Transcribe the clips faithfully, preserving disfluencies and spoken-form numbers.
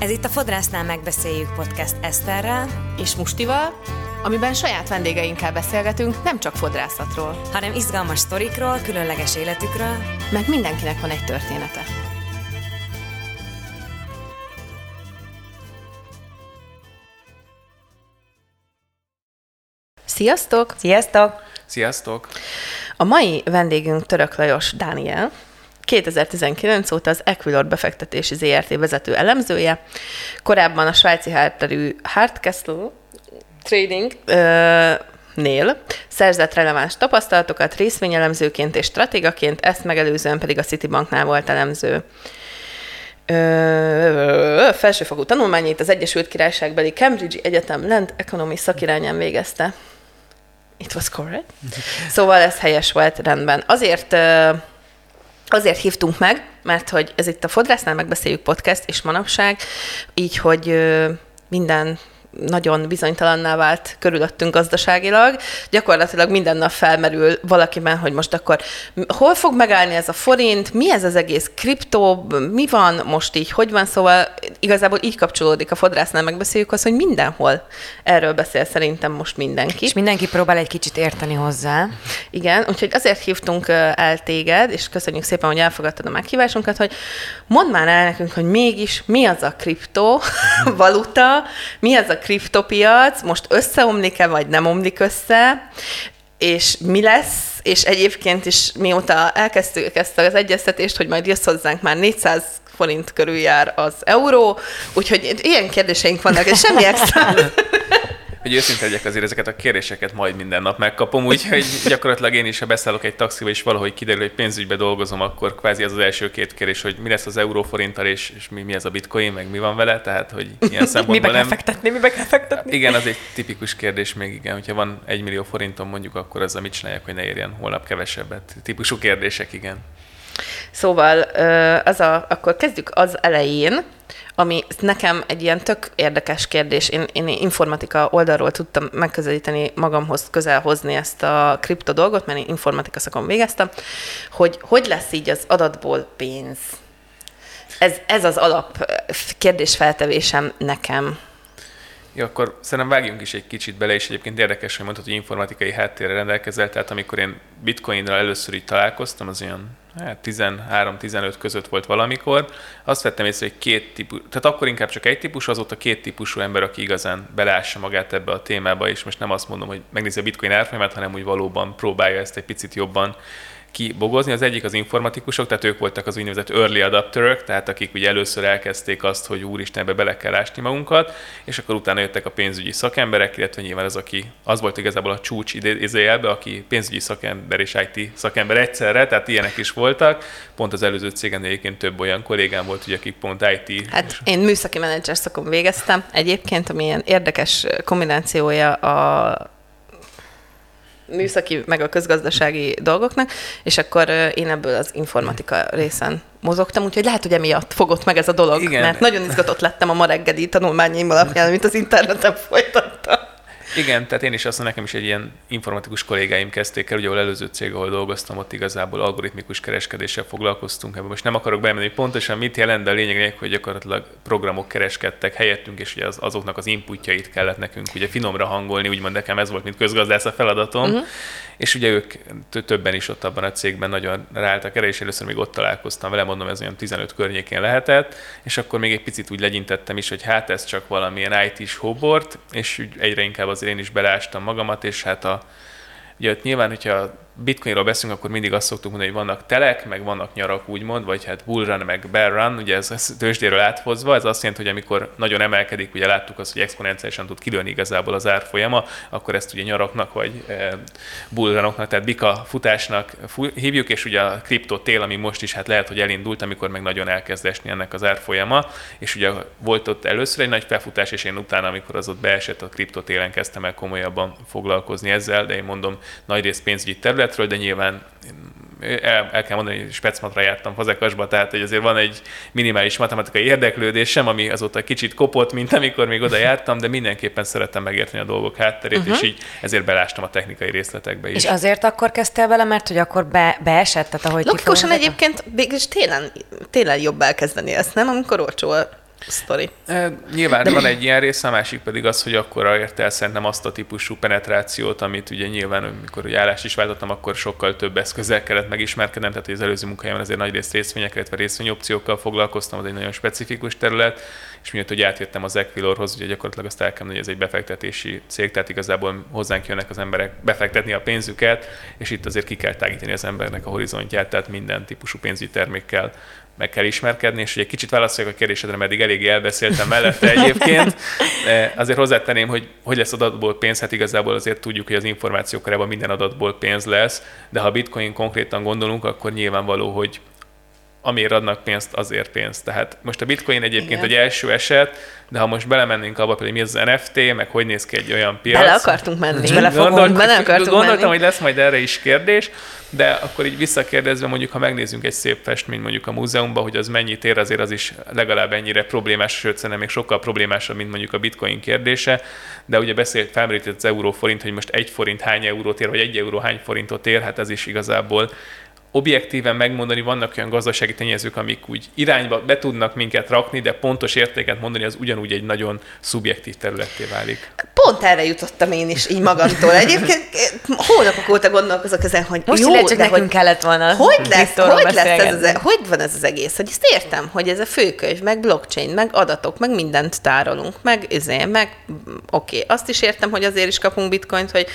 Ez itt a Fodrásznál Megbeszéljük podcast Eszterrel és Mustival, amiben saját vendégeinkkel beszélgetünk nem csak fodrászatról, hanem izgalmas sztorikról, különleges életükről, meg mindenkinek van egy története. Sziasztok! Sziasztok! Sziasztok! A mai vendégünk Török Lajos Dániel, kétezer-tizenkilenc óta az Equilor Befektetési Zrt. Vezető elemzője, korábban a svájci hátterű Hardcastle Trading nél szerzett releváns tapasztalatokat részvényelemzőként és stratégaként, ezt megelőzően pedig a Citibanknál volt elemző. Ö, felsőfokú tanulmányait az Egyesült Királyságbeli Cambridge Egyetem Land Economy szakirányán végezte. It was correct. Szóval ez helyes volt, rendben. Azért... Azért hívtunk meg, mert hogy ez itt a Fodrásznál Megbeszéljük podcast, és manapság, így, hogy minden nagyon bizonytalanná vált körülöttünk gazdaságilag. Gyakorlatilag minden nap felmerül valakiben, hogy most akkor hol fog megállni ez a forint, mi ez az egész kriptó, mi van most így, hogy van, szóval igazából így kapcsolódik a Fodrásznál Megbeszéljük az, hogy mindenhol erről beszél szerintem most mindenki. És mindenki próbál egy kicsit érteni hozzá. Igen, úgyhogy azért hívtunk el téged, és köszönjük szépen, hogy elfogadtad a meghívásunkat, hogy mondd már el nekünk, hogy mégis mi az a kriptó, valuta, mi az a kriptopiac, most összeomlik-e, vagy nem omlik össze, és mi lesz, és egyébként is mióta elkezdtük ezt az egyeztetést, hogy majd jössz hozzánk, már négyszáz forint körül jár az euró, úgyhogy ilyen kérdéseink vannak, és semmi extra. Hogy őszinte legyek, azért ezeket a kérdéseket majd minden nap megkapom, úgyhogy gyakorlatilag én is, ha beszállok egy taxiba, és valahogy kiderül, hogy pénzügybe dolgozom, akkor kvázi az az első két kérdés, hogy mi lesz az euróforinttal, és, és mi, mi ez a bitcoin, meg mi van vele, tehát, hogy ilyen szempontból mibe nem... Mibe kell fektetni, mibe kell fektetni? Igen, az egy tipikus kérdés még, igen. Hogyha van egy millió forintom mondjuk, akkor azzal mit csinálják, hogy ne érjen holnap kevesebbet? Típusú kérdések, igen. Szóval az a, akkor kezdjük az elején, ami nekem egy ilyen tök érdekes kérdés. Én, én informatika oldalról tudtam megközelíteni, magamhoz közel hozni ezt a kripto dolgot, mert én informatika szakon végeztem, hogy hogy lesz így az adatból pénz? Ez, ez az alap kérdésfeltevésem nekem. Ja, akkor szerintem vágjunk is egy kicsit bele, és egyébként érdekes, hogy mondtad, hogy informatikai háttérre rendelkezel, tehát amikor én bitcoinnal először így találkoztam, az olyan hát tizenhárom-tizenöt között volt valamikor, azt vettem észre, hogy két típus, tehát akkor inkább csak egy típus, azóta két típusú ember, aki igazán belássa magát ebbe a témába, és most nem azt mondom, hogy megnézi a bitcoin árfolyamát, hanem úgy valóban próbálja ezt egy picit jobban kibogozni. Az egyik az informatikusok, tehát ők voltak az úgynevezett early adapterök, tehát akik ugye először elkezdték azt, hogy úristen, ebbe bele kell ásni magunkat, és akkor utána jöttek a pénzügyi szakemberek, illetve nyilván az, aki az volt igazából a csúcs idézőjelbe, aki pénzügyi szakember és i té szakember egyszerre, tehát ilyenek is voltak. Pont az előző cégen egyébként több olyan kollégám volt, ugye, akik pont i té. Hát és... én műszaki menedzser szakon végeztem egyébként, ami ilyen érdekes kombinációja a műszaki, meg a közgazdasági dolgoknak, és akkor én ebből az informatika részen mozogtam, úgyhogy lehet, hogy emiatt fogott meg ez a dolog, igen, mert nagyon izgatott lettem a ma reggeli tanulmányaim alapján, amit az interneten folytattam. Igen, tehát én is azt mondom, nekem is egy ilyen informatikus kollégáim kezdték el, ugye ahol előző cég, ahol dolgoztam, ott igazából algoritmikus kereskedéssel foglalkoztunk. Ebben most nem akarok belemenni, hogy pontosan mit jelent, de a lényeg, hogy gyakorlatilag programok kereskedtek helyettünk, és ugye az, azoknak az inputjait kellett nekünk ugye finomra hangolni, úgymond nekem ez volt, mint közgazdász a feladatom. Uh-huh. És ugye ők többen is ott abban a cégben nagyon ráálltak erre, és először még ott találkoztam vele, mondom, ez olyan tizenöt környékén lehetett, és akkor még egy picit úgy legyintettem is, hogy hát ez csak valamilyen i té-s hóbort, és egyre inkább azért én is belástam magamat, és hát a, ugye ott nyilván, hogyha bitcoinról beszélünk, akkor mindig azt szoktuk mondani, hogy vannak telek, meg vannak nyarak, úgymond, vagy hát bull run, meg bear run, ugye ez, ez tőzsdéről áthozva, ez azt jelenti, hogy amikor nagyon emelkedik, ugye láttuk azt, hogy exponenciálisan tud kilőni igazából az árfolyama, akkor ezt ugye nyaraknak, vagy bull runoknak, tehát bika futásnak hívjuk, és ugye a kriptotél, ami most is hát lehet, hogy elindult, amikor meg nagyon elkezd esni ennek az árfolyama, és ugye volt ott először egy nagy felfutás, és én utána, amikor az ott beesett, a kriptotélen kezdtem el komolyabban foglalkozni ezzel, de én mondom, nagyrészt pénzügyi terület, de nyilván el, el kell mondani, hogy specmatra jártam Fazekasba, tehát hogy azért van egy minimális matematikai érdeklődésem, ami azóta kicsit kopott, mint amikor még oda jártam, de mindenképpen szerettem megérteni a dolgok hátterét, uh-huh. és így ezért belástam a technikai részletekbe is. És azért akkor kezdtél vele, mert hogy akkor be, beesett, tehát ahogy... Logikusan egyébként végülis télen, télen jobb elkezdeni ezt, nem? Amikor olcsó a sztori. E, nyilván de... van egy ilyen része, a másik pedig az, hogy akkora ért el szerintem azt a típusú penetrációt, amit ugye nyilván, amikor állást is váltottam, akkor sokkal több eszközzel kellett megismerkednem, tehát az előző munkájában azért nagyrészt részvényekkel, illetve részvényopciókkal foglalkoztam, az egy nagyon specifikus terület, és miatt, hogy átjöttem az Equilorhoz, ugye gyakorlatilag azt el kell mondani, hogy ez egy befektetési cég, tehát igazából hozzánk jönnek az emberek befektetni a pénzüket, és itt azért ki kell tágítani az embernek a horizontját, tehát minden típusú pénzügyi termékkel meg kell ismerkedni, és ugye kicsit válaszoljak a kérdésedre, mert eddig eléggé elbeszéltem mellette egyébként. Azért hozzátenném, hogy hogy lesz adatból pénz, hát igazából azért tudjuk, hogy az információk korában minden adatból pénz lesz, de ha Bitcoin konkrétan gondolunk, akkor nyilvánvaló, hogy amiért adnak pénzt, azért pénz. Tehát most a Bitcoin egyébként egy első eset, de ha most belemennénk abba, hogy mi az en ef té, meg hogy néz ki egy olyan piac. Bele akartunk menni, és bele fogunk, gondolt, bele akartunk Gondoltam, menni. Hogy lesz majd erre is kérdés, de akkor így visszakérdezve, mondjuk, ha megnézzünk egy szép festményt mondjuk a múzeumban, hogy az mennyit ér, azért az is legalább ennyire problémás, sőt, szerintem még sokkal problémásabb, mint mondjuk a Bitcoin kérdése, de ugye beszélt, felmerített az euróforint, hogy most egy forint hány eurót ér, vagy egy euró hány forintot ér, hát ez is igazából objektíven megmondani, vannak olyan gazdasági tényezők, amik úgy irányba be tudnak minket rakni, de pontos értéket mondani, az ugyanúgy egy nagyon szubjektív területté válik. Pont erre jutottam én is így magamtól. Egyébként hónapok óta gondolkozok ezen, hogy most jó, csak de nekünk hogy, kellett volna. Hogy lesz, hogy, lesz ez az, hogy van ez az egész? Hogy ezt értem, hogy ez a főkönyv, meg blockchain, meg adatok, meg mindent tárolunk, meg izé, meg oké. Okay. Azt is értem, hogy azért is kapunk bitcoint, hogy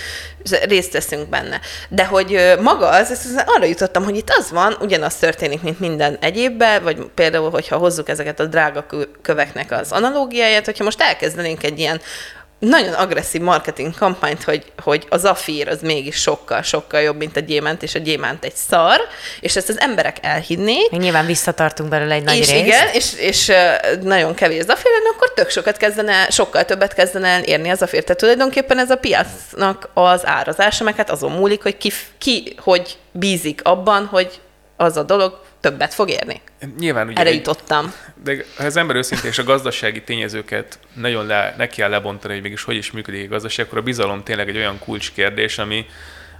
részt veszünk benne. De hogy maga az, ezt arra jutottam, hogy itt az van, ugyanaz történik, mint minden egyébben, vagy például, hogyha hozzuk ezeket a drága köveknek az analógiáját, hogyha most elkezdenénk egy ilyen nagyon agresszív marketing kampányt, hogy, hogy a zafír az mégis sokkal-sokkal jobb, mint a gyémánt, és a gyémánt egy szar, és ezt az emberek elhinnék. Nyilván visszatartunk belőle egy nagy és részt. Igen, és, és nagyon kevés zafír, akkor tök sokat kezdene, sokkal többet kezdene érni a zafír. Tehát tulajdonképpen ez a piacnak az árazása, meg hát azon múlik, hogy ki, ki hogy bízik abban, hogy az a dolog többet fog érni. Nyilván, ugye, erre jutottam. De ha az ember őszintén és a gazdasági tényezőket nagyon le, neki kell lebontani, hogy mégis hogy is működik a gazdaság, akkor a bizalom tényleg egy olyan kulcskérdés, ami,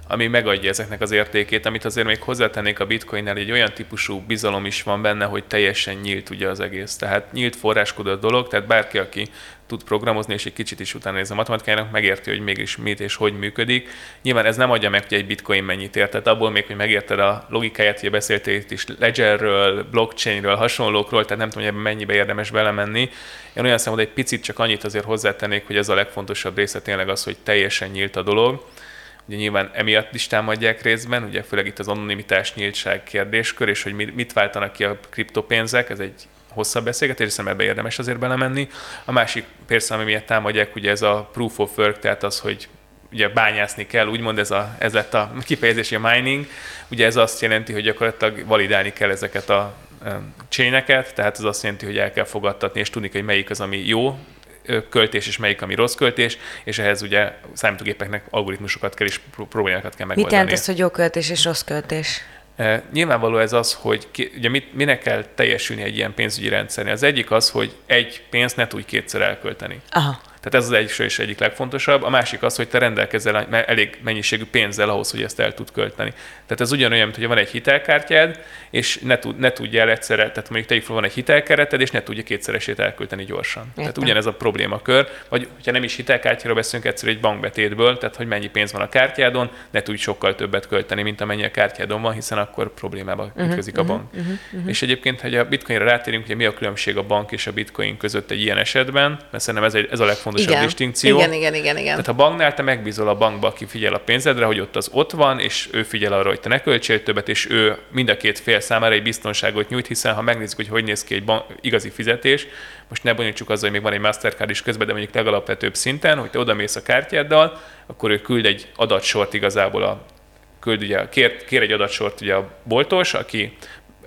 ami megadja ezeknek az értékét, amit azért még hozzátennék a bitcoinnál, egy olyan típusú bizalom is van benne, hogy teljesen nyílt ugye az egész. Tehát nyílt forráskodó a dolog, tehát bárki, aki tud programozni, és egy kicsit is utána néz a matematikának, megérti, hogy mégis mit és hogy működik. Nyilván ez nem adja meg, hogy egy bitcoin mennyit ér. Tehát abból még, hogy megérted a logikáját, hogy beszéltél itt is ledgerről, blockchainről, hasonlókról, tehát nem tudom, hogy mennyibe érdemes belemenni. Én olyan számomra egy picit csak annyit azért hozzátennék, hogy ez a legfontosabb része tényleg az, hogy teljesen nyílt a dolog. Ugye nyilván emiatt is támadják részben, ugye főleg itt az anonimitás, nyíltság kérdéskör, és hogy mit váltanak ki a kriptopénzek, ez egy hosszabb beszélgetés, hiszem ebbe érdemes azért belemenni. A másik persze, ami miatt támadják, ugye ez a proof of work, tehát az, hogy ugye bányászni kell, úgymond ez, a, ez lett a kifejezési mining, ugye ez azt jelenti, hogy gyakorlatilag validálni kell ezeket a chaineket, tehát ez azt jelenti, hogy el kell fogadtatni, és tudni, hogy melyik az, ami jó költés, és melyik, ami rossz költés, és ehhez ugye számítógépeknek algoritmusokat kell, és problémákat kell megoldani. Mit jelent ez, hogy jó költés és rossz költés? Uh, nyilvánvaló ez az, hogy ki, ugye mit, minek kell teljesülni egy ilyen pénzügyi rendszernél. Az egyik az, hogy egy pénzt ne tudj kétszer elkölteni. Aha. Tehát ez az első és egyik legfontosabb. A másik az, hogy te rendelkezel elég mennyiségű pénzzel ahhoz, hogy ezt el tud költeni. Tehát ez ugyanolyan, mint hogyha van egy hitelkártyád, és ne, tud, ne tudja el egyszerre, tehát mondjuk te van egy hitelkereted, és ne tudja kétszeresét elkölteni gyorsan. Értem. Tehát ugyanez a problémakör, vagy ha nem is hitelkártyáról beszélünk, egyszerűen egy bankbetétből, tehát hogy mennyi pénz van a kártyádon, ne tudj sokkal többet költeni, mint amennyi a kártyádon van, hiszen akkor problémába ütközik uh-huh, a bank. Uh-huh, uh-huh. És egyébként, ha a bitcoinra rátérünk, hogy mi a különbség a bank és a bitcoin között egy ilyen esetben, mert szerintem ez, egy, ez a legfontosabb. Igen. Igen, igen, igen, igen. Tehát a banknál te megbízol a bankba, aki figyel a pénzedre, hogy ott az ott van, és ő figyel arra, hogy te ne költsél többet, és ő mind a két fél számára egy biztonságot nyújt, hiszen ha megnézzük, hogy hogy néz ki egy bank, igazi fizetés, most ne bonyolítsuk azzal, hogy még van egy Mastercard is közben, de mondjuk legalapvetőbb szinten, hogy te odamész a kártyáddal, akkor ő küld egy adatsort igazából, a, küld ugye, kér, kér egy adatsort ugye a boltos, aki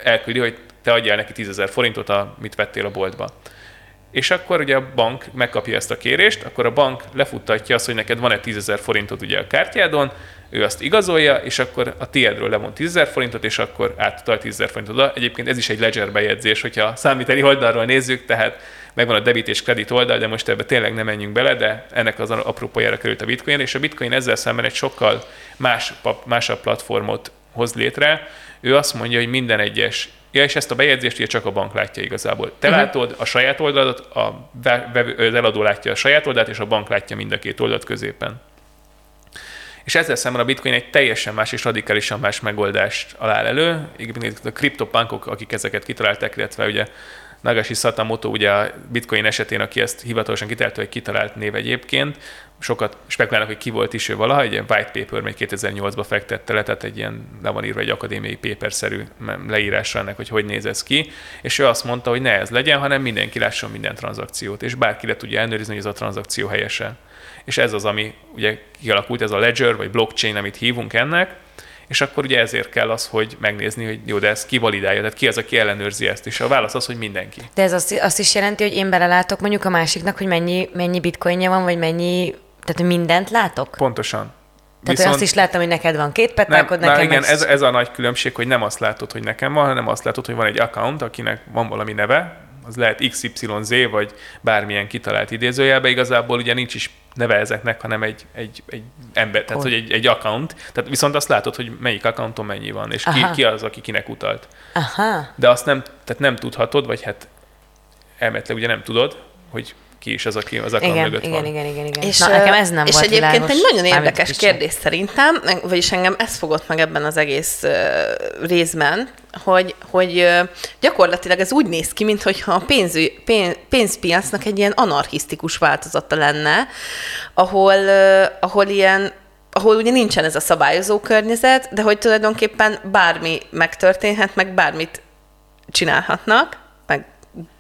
elküldi, hogy te adjál neki tízezer forintot, amit vettél a boltba. És akkor ugye a bank megkapja ezt a kérést, akkor a bank lefuttatja azt, hogy neked van-e tízezer forintot ugye a kártyádon, ő azt igazolja, és akkor a tiédről levon tízezer forintot, és akkor átutal tízezer forintot oda. Egyébként ez is egy ledger bejegyzés, hogyha számíteli oldalról nézzük, tehát megvan a debit és kredit oldal, de most ebbe tényleg nem menjünk bele, de ennek az apropójára került a Bitcoin, és a Bitcoin ezzel szemben egy sokkal más, másabb platformot hoz létre. Ő azt mondja, hogy minden egyes Ja, és ezt a bejegyzést ugye csak a bank látja igazából. Te uh-huh. látod a saját oldaladat, a az eladó látja a saját oldalát, és a bank látja mind a két oldalt középen. És ezzel szemben a Bitcoin egy teljesen más és radikálisan más megoldást alá elő. A kriptopunkok, akik ezeket kitalálták, illetve ugye Nagashi Sakamoto, ugye a Bitcoin esetén, aki ezt hivatalosan kitalálta, egy kitalált név egyébként. Sokat spekulálnak, hogy ki volt is ő valaha, egy ilyen white paper, még kétezer-nyolcba fektette le, tehát egy ilyen, le van írva egy akadémiai paper-szerű leírásra ennek, hogy hogy néz ez ki, és ő azt mondta, hogy ne ez legyen, hanem mindenki lásson minden tranzakciót, és bárki le tudja ellenőrizni, hogy ez a tranzakció helyesen. És ez az, ami ugye kialakult, ez a ledger, vagy blockchain, amit hívunk ennek, és akkor ugye ezért kell az, hogy megnézni, hogy jó, de ez ki validálja, tehát ki az, aki ellenőrzi ezt, és a válasz az, hogy mindenki. De ez azt, azt is jelenti, hogy én belelátok mondjuk a másiknak, hogy mennyi, mennyi bitcoinja van, vagy mennyi, tehát mindent látok? Pontosan. Tehát viszont, azt is láttam, hogy neked van két petákod, nekem igen, ez, ez a nagy különbség, hogy nem azt látod, hogy nekem van, hanem azt látod, hogy van egy account, akinek van valami neve, az lehet iksz ipszilon zé, vagy bármilyen kitalált idézőjelbe, igazából ugye nincs is neve ezeknek, hanem egy, egy, egy ember, tehát hogy egy, egy account, tehát viszont azt látod, hogy melyik accounton mennyi van, és ki, ki az, aki kinek utalt. Aha. De azt nem, tehát nem tudhatod, vagy hát elméletileg ugye nem tudod, hogy ki is az, aki az account mögött igen, van. Igen, igen, igen. És, na, nekem ez nem és volt világos. És egyébként egy nagyon érdekes kérdés szerintem, vagyis engem ez fogott meg ebben az egész uh, részben, hogy, hogy uh, gyakorlatilag ez úgy néz ki, mintha a pénzű, pénz, pénzpiacnak egy ilyen anarchisztikus változata lenne, ahol, uh, ahol ilyen ahol ugye nincsen ez a szabályozó környezet, de hogy tulajdonképpen bármi megtörténhet, meg bármit csinálhatnak, meg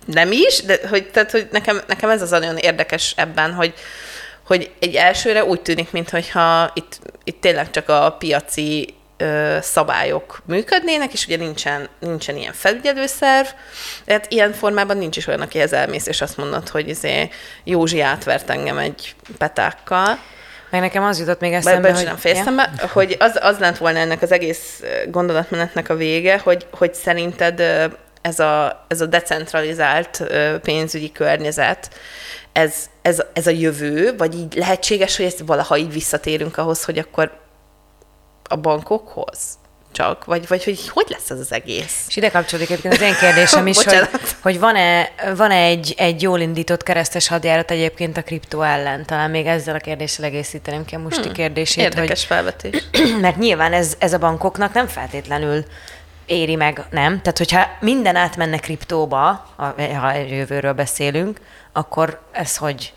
nem is, de hogy, tehát, hogy nekem, nekem ez az nagyon érdekes ebben, hogy, hogy egy elsőre úgy tűnik, mintha itt, itt tényleg csak a piaci ö, szabályok működnének, és ugye nincsen, nincsen ilyen felügyelőszerv, tehát ilyen formában nincs is olyan, akihez elmész, és azt mondod, hogy izé, Józsi átvert engem egy petákkal. Meg nekem az jutott még eszembe, hogy... Bocsinám, félszembe, ja. hogy az, az lent volna ennek az egész gondolatmenetnek a vége, hogy, hogy szerinted... Ez a, ez a decentralizált pénzügyi környezet, ez, ez, ez a jövő, vagy így lehetséges, hogy ezt valaha így visszatérünk ahhoz, hogy akkor a bankokhoz csak, vagy, vagy hogy hogy lesz ez az egész? És ide kapcsolódik egyébként az én kérdésem is, hogy, hogy van-e, van-e egy, egy jól indított keresztes hadjárat egyébként a kriptó ellen? Talán még ezzel a kérdéssel egészíteném ki a musti hmm, kérdését. Érdekes hogy, felvetés. Mert nyilván ez, ez a bankoknak nem feltétlenül éri meg, nem? Tehát, hogyha minden átmenne kriptóba, ha jövőről beszélünk, akkor ez hogy...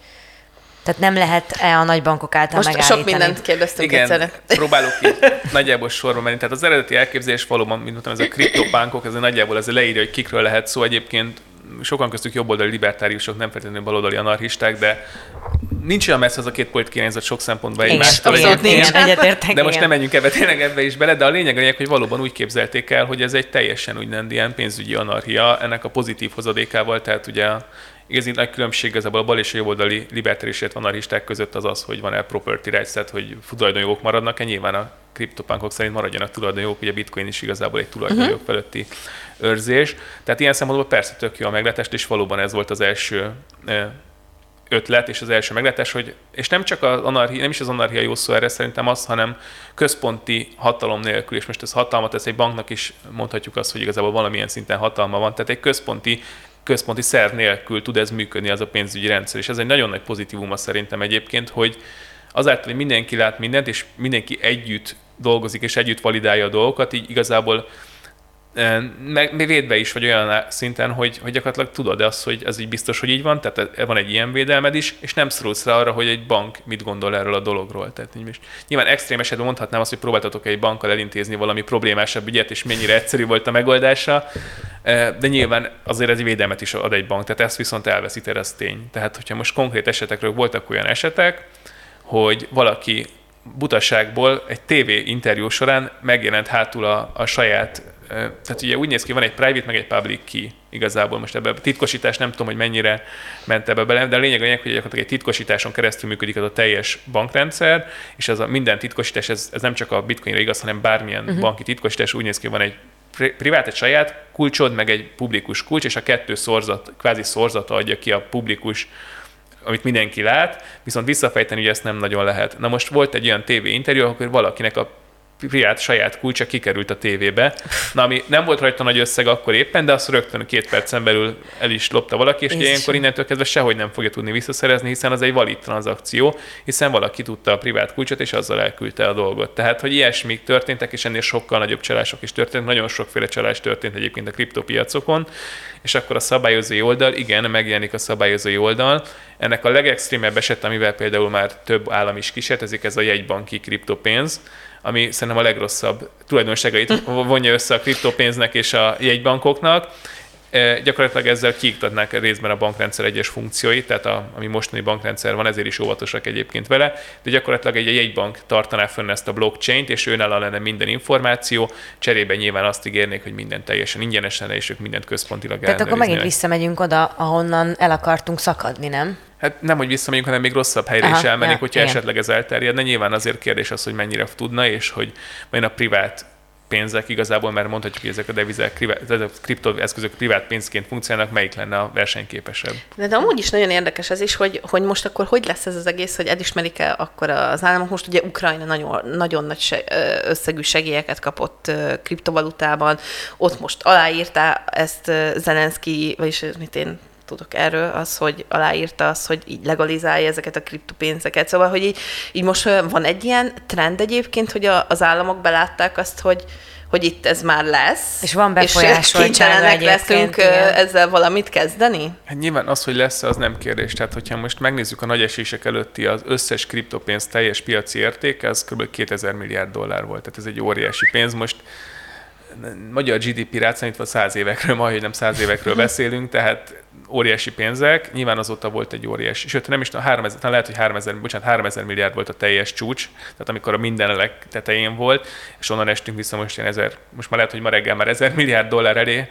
Tehát nem lehet-e a nagybankok által most megállítani? Most sok mindent kérdeztünk egyszerűen. Igen, próbálok így nagyjából sorba menni. Tehát az eredeti elképzelés valóban, mint mondtam, ez a kriptobankok, ez nagyjából ez leírja, hogy kikről lehet szó. Egyébként sokan köztük jobboldali libertáriusok, nem feltétlenül baloldali anarchisták, de nincs olyan messze az a két politikai nézet sok szempontból egymástól. Abszolút nincs, egyetértek. De most igen. nem menjünk ebbe tényleg ebbe is bele, de a lényeg, a lényeg, hogy valóban úgy képzelték el, hogy ez egy teljesen úgymond ilyen pénzügyi anarchia, ennek a pozitív hozadékával, tehát ugye igazán nagy különbség igazából a bal és a jobboldali libertárius, illetve anarchisták között az az, hogy van-e property rights, tehát hogy tulajdonjogok maradnak-e, nyilván a kriptopunkok szerint maradjanak tulajdonjogok, ugye a Bitcoin is igazából egy tulajdonjog uh-huh. feletti őrzés. Tehát ilyen szempontból persze tök jó a megletest, és valóban ez volt az első ötlet és az első megletes, hogy és nem csak az anarchia, nem is az anarchia jó szó erre szerintem az, hanem központi hatalom nélkül, és most ez hatalmat, ez egy banknak is mondhatjuk azt, hogy igazából valamilyen szinten hatalma van, tehát egy központi központi szerv nélkül tud ez működni, az a pénzügyi rendszer. És ez egy nagyon nagy pozitívuma szerintem egyébként, hogy azáltal, hogy mindenki lát mindent, és mindenki együtt dolgozik, és együtt validálja a dolgokat, így igazából meg védve is vagy olyan szinten, hogy, hogy gyakorlatilag tudod azt, hogy ez így biztos, hogy így van, tehát van egy ilyen védelmed is, és nem szorulsz rá arra, hogy egy bank mit gondol erről a dologról. Tehát nyilván extrém esetben mondhatnám azt, hogy próbáltatok egy bankkal elintézni valami problémásabb ügyet, és mennyire egyszerű volt a megoldása, de nyilván azért ez védelmet is ad egy bank, tehát ezt viszont elveszíted, ez tény. Tehát, hogyha most konkrét esetekről voltak olyan esetek, hogy valaki butaságból egy tévé interjú során megjelent hátul a, a saját. Tehát ugye úgy néz ki, van egy private, meg egy public key igazából. Most ebben a titkosítás, nem tudom, hogy mennyire ment ebbe bele, de a lényeg, a lényeg, hogy gyakorlatilag egy titkosításon keresztül működik az a teljes bankrendszer, és ez a minden titkosítás, ez, ez nem csak a Bitcoinra igaz, hanem bármilyen uh-huh. banki titkosítás, úgy néz ki, van egy privát, egy saját kulcsod, meg egy publikus kulcs, és a kettő szorzat, kvázi szorzata adja ki a publikus, amit mindenki lát, viszont visszafejteni, hogy ezt nem nagyon lehet. Na most volt egy olyan té vé interjú, ahol valakinek a privát saját kulcsa kikerült a tévébe. Na, ami nem volt rajta nagy összeg akkor éppen, de azt rögtön két percen belül el is lopta valaki, és ilyenkor innentől kezdve sehogy nem fogja tudni visszaszerezni, hiszen az egy valid tranzakció, hiszen valaki tudta a privát kulcsot, és azzal elküldte a dolgot. Tehát, hogy ilyesmik történtek, és ennél sokkal nagyobb csalások is történt, nagyon sokféle csalás történt egyébként a kriptopiacokon, és akkor a szabályozói oldal, igen, megjelenik a szabályozói oldal. Ennek a legextrémebb eset, amivel például már több állam is kísértezik, ez a jegybanki kriptopénz, ami szerintem a legrosszabb tulajdonságait vonja össze a kriptopénznek és a jegybankoknak. Gyakorlatilag ezzel kiiktatnák részben a bankrendszer egyes funkcióit, tehát a, ami mostani bankrendszer van, ezért is óvatosak egyébként vele, de gyakorlatilag egy jegybank tartaná fönn ezt a blockchain-t, és őnála lenne minden információ, cserébe nyilván azt ígérnék, hogy minden teljesen ingyenesen le, és ők mindent központilag ellenőriznének. Tehát akkor megint visszamegyünk oda, ahonnan el akartunk szakadni, nem? Hát nem, hogy visszamegyünk, hanem még rosszabb helyre Aha, is elmennék, ja, hogyha igen. esetleg ez elterjedne. Nyilván azért kérdés az, hogy mennyire tudna, és hogy majd a privát pénzek igazából, mert mondhatjuk, hogy ezek a devizák, ezek a kriptoeszközök privát pénzként funkcionálnak, melyik lenne a versenyképesebb. De, de amúgy is nagyon érdekes ez is, hogy, hogy most akkor hogy lesz ez az egész, hogy elismerik-e akkor az államok. Most ugye Ukrajna nagyon, nagyon nagy összegű segélyeket kapott kriptovalutában, ott most aláírta ezt Zelenszkij, vagyis mit én tudok erről, az, hogy aláírta az, hogy így legalizálja ezeket a kriptopénzeket. Szóval, hogy így, így most van egy ilyen trend egyébként, hogy a, az államok belátták azt, hogy, hogy itt ez már lesz. És van befolyásoltsága egyébként. Leszünk igen. ezzel valamit kezdeni? Hát nyilván az, hogy lesz, az nem kérdés. Tehát, hogyha most megnézzük a nagy esések előtti az összes kriptopénz teljes piaci értéke, az kb. kétezer milliárd dollár volt. Tehát ez egy óriási pénz. Most magyar gé dé pére átszámítva száz évekről, majd, hogy nem száz évekről beszélünk, tehát óriási pénzek, nyilván azóta volt egy óriási, sőt, nem is tudom, háromezer, lehet, hogy háromezer, bocsánat, háromezer milliárd volt a teljes csúcs, tehát amikor a minden elek tetején volt, és onnan estünk vissza most ilyen ezer, most már lehet, hogy ma reggel már ezer milliárd dollár elé,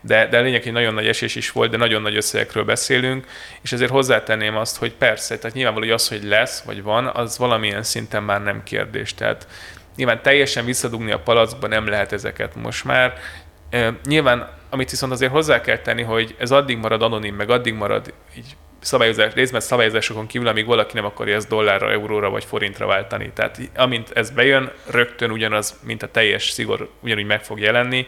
de, de lényeg, hogy nagyon nagy esés is volt, de nagyon nagy összegekről beszélünk, és ezért hozzátenném azt, hogy persze, tehát nyilvánvaló, hogy az, hogy lesz, vagy van, az valamilyen szinten már nem kérdés, tehát nyilván teljesen visszadugni a palackba nem lehet ezeket most már. Nyilván, amit viszont azért hozzá kell tenni, hogy ez addig marad anonim, meg addig marad így szabályozás, részben szabályozásokon kívül, amíg valaki nem akarja ezt dollárra, euróra vagy forintra váltani. Tehát amint ez bejön, rögtön ugyanaz, mint a teljes szigor ugyanúgy meg fog jelenni,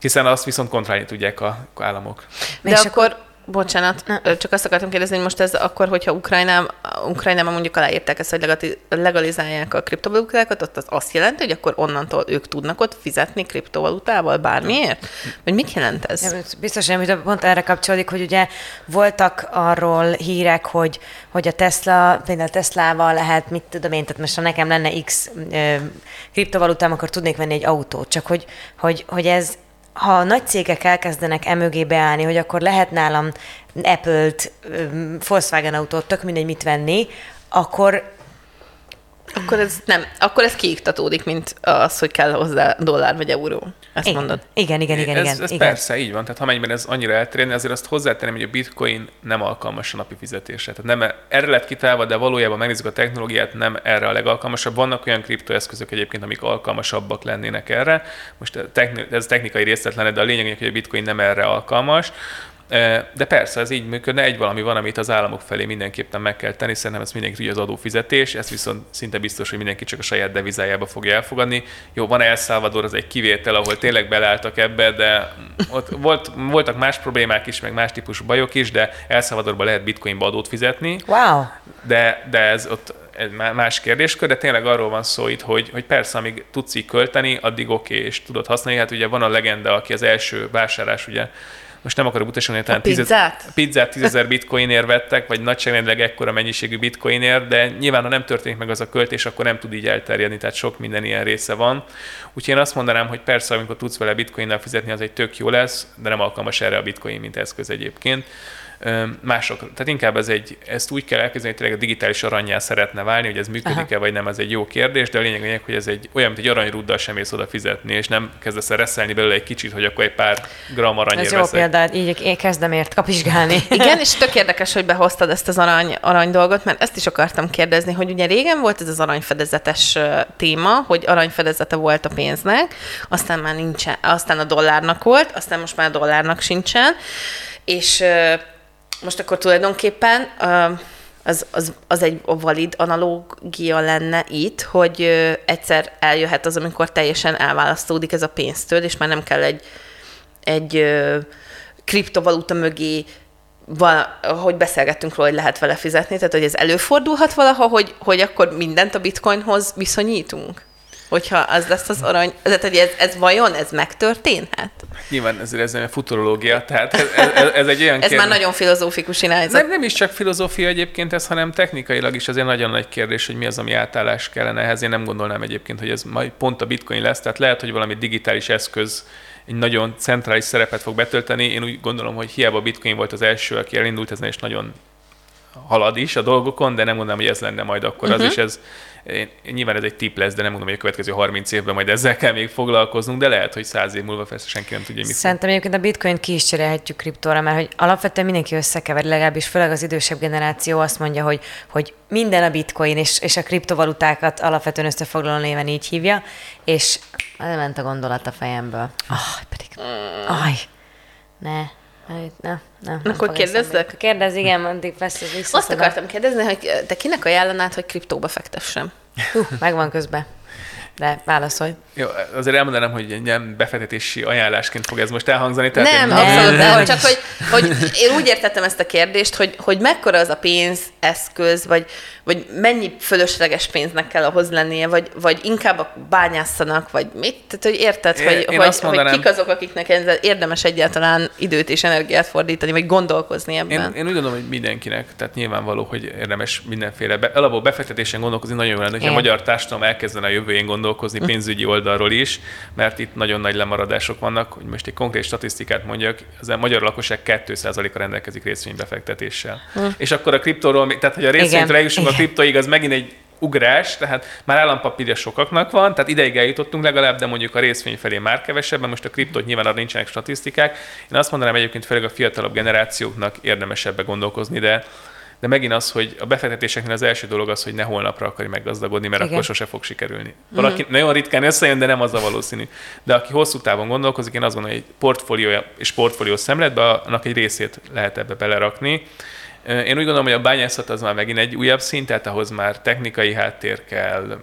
hiszen azt viszont kontrollálni tudják az államok. De, De akkor... akkor... Bocsánat, csak azt akartam kérdezni, hogy most ez akkor, hogyha Ukrajnám, Ukrajnában mondjuk aláírták ezt, hogy legalizálják a kriptovalutákat, ott az azt jelenti, hogy akkor onnantól ők tudnak ott fizetni kriptovalutával bármiért? Vagy mit jelent ez? Biztos, hogy pont erre kapcsolódik, hogy ugye voltak arról hírek, hogy, hogy a Tesla, például Teslával lehet, mit tudom én, tehát most ha nekem lenne X kriptovalutám, akkor tudnék venni egy autót, csak hogy, hogy, hogy ez ha a nagy cégek elkezdenek emögé beállni, hogy akkor lehet nálam Apple-t, Volkswagen autót, tök mindegy mit venni, akkor... Akkor ez nem, akkor ez kiiktatódik, mint az, hogy kell hozzá dollár vagy euró. Ezt igen. mondod? Igen, igen, igen. Ez, igen, ez igen. persze így van, tehát amennyiben ez annyira elterjedne, azért azt hozzátenném, hogy a bitcoin nem alkalmas a napi fizetésre. Tehát nem erre lett kitálva, de valójában megnézzük a technológiát, nem erre a legalkalmasabb. Vannak olyan kriptoeszközök egyébként, amik alkalmasabbak lennének erre. Most ez technikai részletlen, de a lényeg, hogy a bitcoin nem erre alkalmas. De persze, ez így működne, egy valami van, amit az államok felé mindenképpen meg kell tenni, szerintem ez mindenki tudja, az adófizetés, ez viszont szinte biztos, hogy mindenki csak a saját devizájába fogja elfogadni. Jó, van El Salvador, az egy kivétel, ahol tényleg beleálltak ebbe, de ott volt, voltak más problémák is, meg más típusú bajok is, de El Salvadorban lehet bitcoinba adót fizetni. Wow. De, de ez ott egy más kérdéskör, de tényleg arról van szó itt, hogy, hogy persze, amíg tudsz így költeni, addig oké, okay, és tudod használni. Hát ugye van a legenda, aki az első vásárlás, ugye most nem akarok utasolni, talán pizzát tízezer bitcoinért vettek, vagy nagyságrendileg ekkora mennyiségű bitcoinért, de nyilván, ha nem történik meg az a költés, akkor nem tud így elterjedni, tehát sok minden ilyen része van. Úgyhogy én azt mondanám, hogy persze, amikor tudsz vele bitcoinnal fizetni, az egy tök jó lesz, de nem alkalmas erre a bitcoin, mint eszköz egyébként. Mások, tehát inkább ez egy, ezt úgy kell elképzelni, hogy a digitális arannyá szeretne válni, hogy ez működik-e, Aha. vagy nem, ez egy jó kérdés, de a lényeg, lényeg hogy ez egy olyan, mint egy aranyrúddal sem ész oda fizetni, és nem kezdesz el reszelni belőle egy kicsit, hogy akkor egy pár gram aranyért veszek. Ez jó példa, így én kezdem ért kapizsgálni. Igen, és tök érdekes, hogy behoztad ezt az arany, arany dolgot, mert ezt is akartam kérdezni, hogy ugye régen volt ez az aranyfedezetes téma, hogy aranyfedezete volt a pénznek, aztán már nincsen, aztán a dollárnak volt, aztán most már a dollárnak sincsen, és most akkor tulajdonképpen az, az, az egy valid analógia lenne itt, hogy egyszer eljöhet az, amikor teljesen elválasztódik ez a pénztől, és már nem kell egy, egy kriptovaluta mögé, hogy beszélgettünk róla, hogy lehet vele fizetni, tehát hogy ez előfordulhat valaha, hogy, hogy akkor mindent a bitcoinhoz viszonyítunk. Hogyha az lesz az arany, tehát hogy ez, ez vajon, ez megtörténhet? Nyilván ezért ez a futurológia, tehát ez, ez, ez egy olyan ez kérdés. Már nagyon filozófikus irányzat. Nem, nem is csak filozófia egyébként ez, hanem technikailag is azért nagyon nagy kérdés, hogy mi az, ami átállás kellene ehhez. Én nem gondolnám egyébként, hogy ez majd pont a bitcoin lesz, tehát lehet, hogy valami digitális eszköz egy nagyon centrális szerepet fog betölteni. Én úgy gondolom, hogy hiába a bitcoin volt az első, aki elindult ezen, és nagyon halad is a dolgokon, de nem gondolom, hogy ez lenne majd akkor uh-huh. az, és ez én, nyilván ez egy tipp lesz, de nem mondom, hogy a következő harminc évben majd ezzel kell még foglalkoznunk, de lehet, hogy száz év múlva persze senki nem tudja, mi. Szerintem egyébként a bitcoint ki is cserélhetjük kriptóra, mert hogy alapvetően mindenki összekever, legalábbis főleg az idősebb generáció azt mondja, hogy, hogy minden a bitcoin, és, és a kriptovalutákat alapvetően összefoglaló néven így hívja, és elment a gondolat a fejemből. Aj, oh, pedig... Aj, ne... Na, na, na, akkor kérdezzek? Kérdezz, igen, mondjuk persze vissza. Azt akartam kérdezni, hogy te kinek ajánlanád, hogy kriptóba fektessem? Uh, megvan közben. De válaszolj. Jó, azért elmondanám, hogy nem befektetési ajánlásként fog ez most elhangzani. Tehát nem, nem, abszolút nem. nem. Csak hogy, hogy én úgy értettem ezt a kérdést, hogy, hogy mekkora az a pénz, eszköz, vagy, vagy mennyi fölösleges pénznek kell ahhoz lennie, vagy, vagy inkább bányásszanak, vagy mit? Tehát, hogy érted, én, hogy, én hogy, mondanám, hogy kik azok, akiknek érdemes egyáltalán időt és energiát fordítani, vagy gondolkozni ebben? Én, én úgy gondolom, hogy mindenkinek. Tehát nyilvánvaló, hogy érdemes mindenféle. Be, alapból befektetésen gondolkozni nagyon jó lenne, hogy a magyar társadalom elkezdene a jövőjén gondolkozni pénzügyi oldalról is, mert itt nagyon nagy lemaradások vannak, hogy most egy konkrét statisztikát mondjak, az a magyar lakosság két százaléka rendelkezik részvénybefektetéssel. Mm. És akkor a kriptóról, tehát hogy a részvényre jussunk a kriptoig, az megint egy ugrás, tehát már állampapírja sokaknak van, tehát ideig eljutottunk legalább, de mondjuk a részvény felé már kevesebben, most a kriptót nyilván arra nincsenek statisztikák. Én azt mondanám egyébként főleg a fiatalabb generációknak érdemes ebbe gondolkozni, de De megint az, hogy a befektetéseknél az első dolog az, hogy ne holnapra akarj meggazdagodni, mert igen, akkor sose fog sikerülni. Valaki mm-hmm. nagyon ritkán összejön, de nem az a valószínű. De aki hosszú távon gondolkozik, én azt gondolom, hogy egy portfólió és portfólió szemletbe, annak egy részét lehet ebbe belerakni. Én úgy gondolom, hogy a bányászat az már megint egy újabb szint, tehát ahhoz már technikai háttér kell,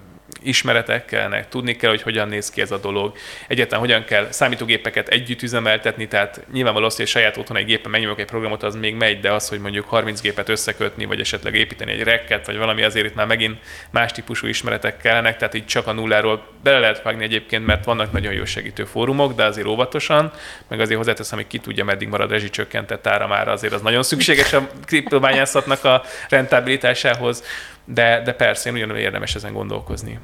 ismeretek kellnek, tudni kell, hogy hogyan néz ki ez a dolog. Egyáltalán hogyan kell számítógépeket együtt üzemeltetni, tehát nyilvánvaló az, hogy saját otthon egy gépen megnyomok egy programot, az még megy, de az, hogy mondjuk harminc gépet összekötni, vagy esetleg építeni egy racket, vagy valami, azért itt már megint más típusú ismeretek kellenek, tehát így csak a nulláról bele lehet vágni egyébként, mert vannak nagyon jó segítő fórumok, de azért óvatosan, meg azért hozzáteszem, hogy ki tudja, meddig marad rezsicsökkentett áramára, azért az nagyon szükséges a kriptobányászatnak a rentabilitásához. De, de persze, én ugyanúgy érdemes ezen gondolkozni.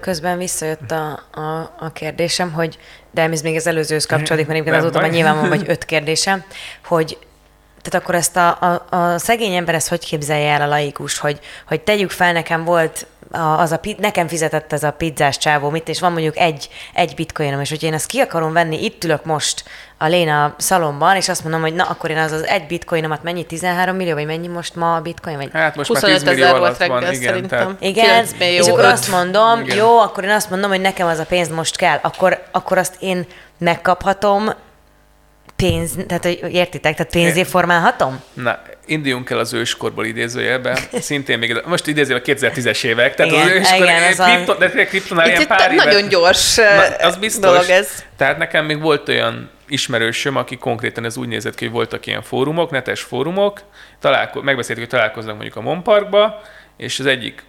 Közben visszajött a, a, a kérdésem, hogy, de ez még az előzőhöz kapcsolódik, mert egyébként azóta már nyilván van, vagy öt kérdésem, hogy tehát akkor ezt a, a, a szegény ember ezt hogy képzelje el a laikus, hogy, hogy tegyük fel, nekem volt, a, az a, nekem fizetett ez a pizzás csávó mit, és van mondjuk egy, egy bitcoinom, és hogy én ezt ki akarom venni, itt ülök most a Léna szalomban, és azt mondom, hogy na, akkor én az az egy bitcoinomat mennyi, tizenhárom millió, vagy mennyi most ma a bitcoin? Vagy hát most huszonöt ezer volt reggel, szerintem. Igen, és akkor azt mondom, igen, jó, akkor én azt mondom, hogy nekem az a pénz most kell, akkor, akkor azt én megkaphatom, pénz, tehát értitek, tehát pénzé formálhatom? Na, induljunk el az őskorból idézőjelben. Szintén még, most idézél a kétezer-tízes évek, tehát igen, az őskor, igen, az kripton, de kriptonál ilyen pár évet. Nagyon gyors na, az biztos dolog ez. Tehát nekem még volt olyan ismerősöm, aki konkrétan ez úgy nézett ki, hogy voltak ilyen fórumok, netes fórumok, találko- megbeszéltük, hogy találkoznak mondjuk a MOM Parkba, és az egyik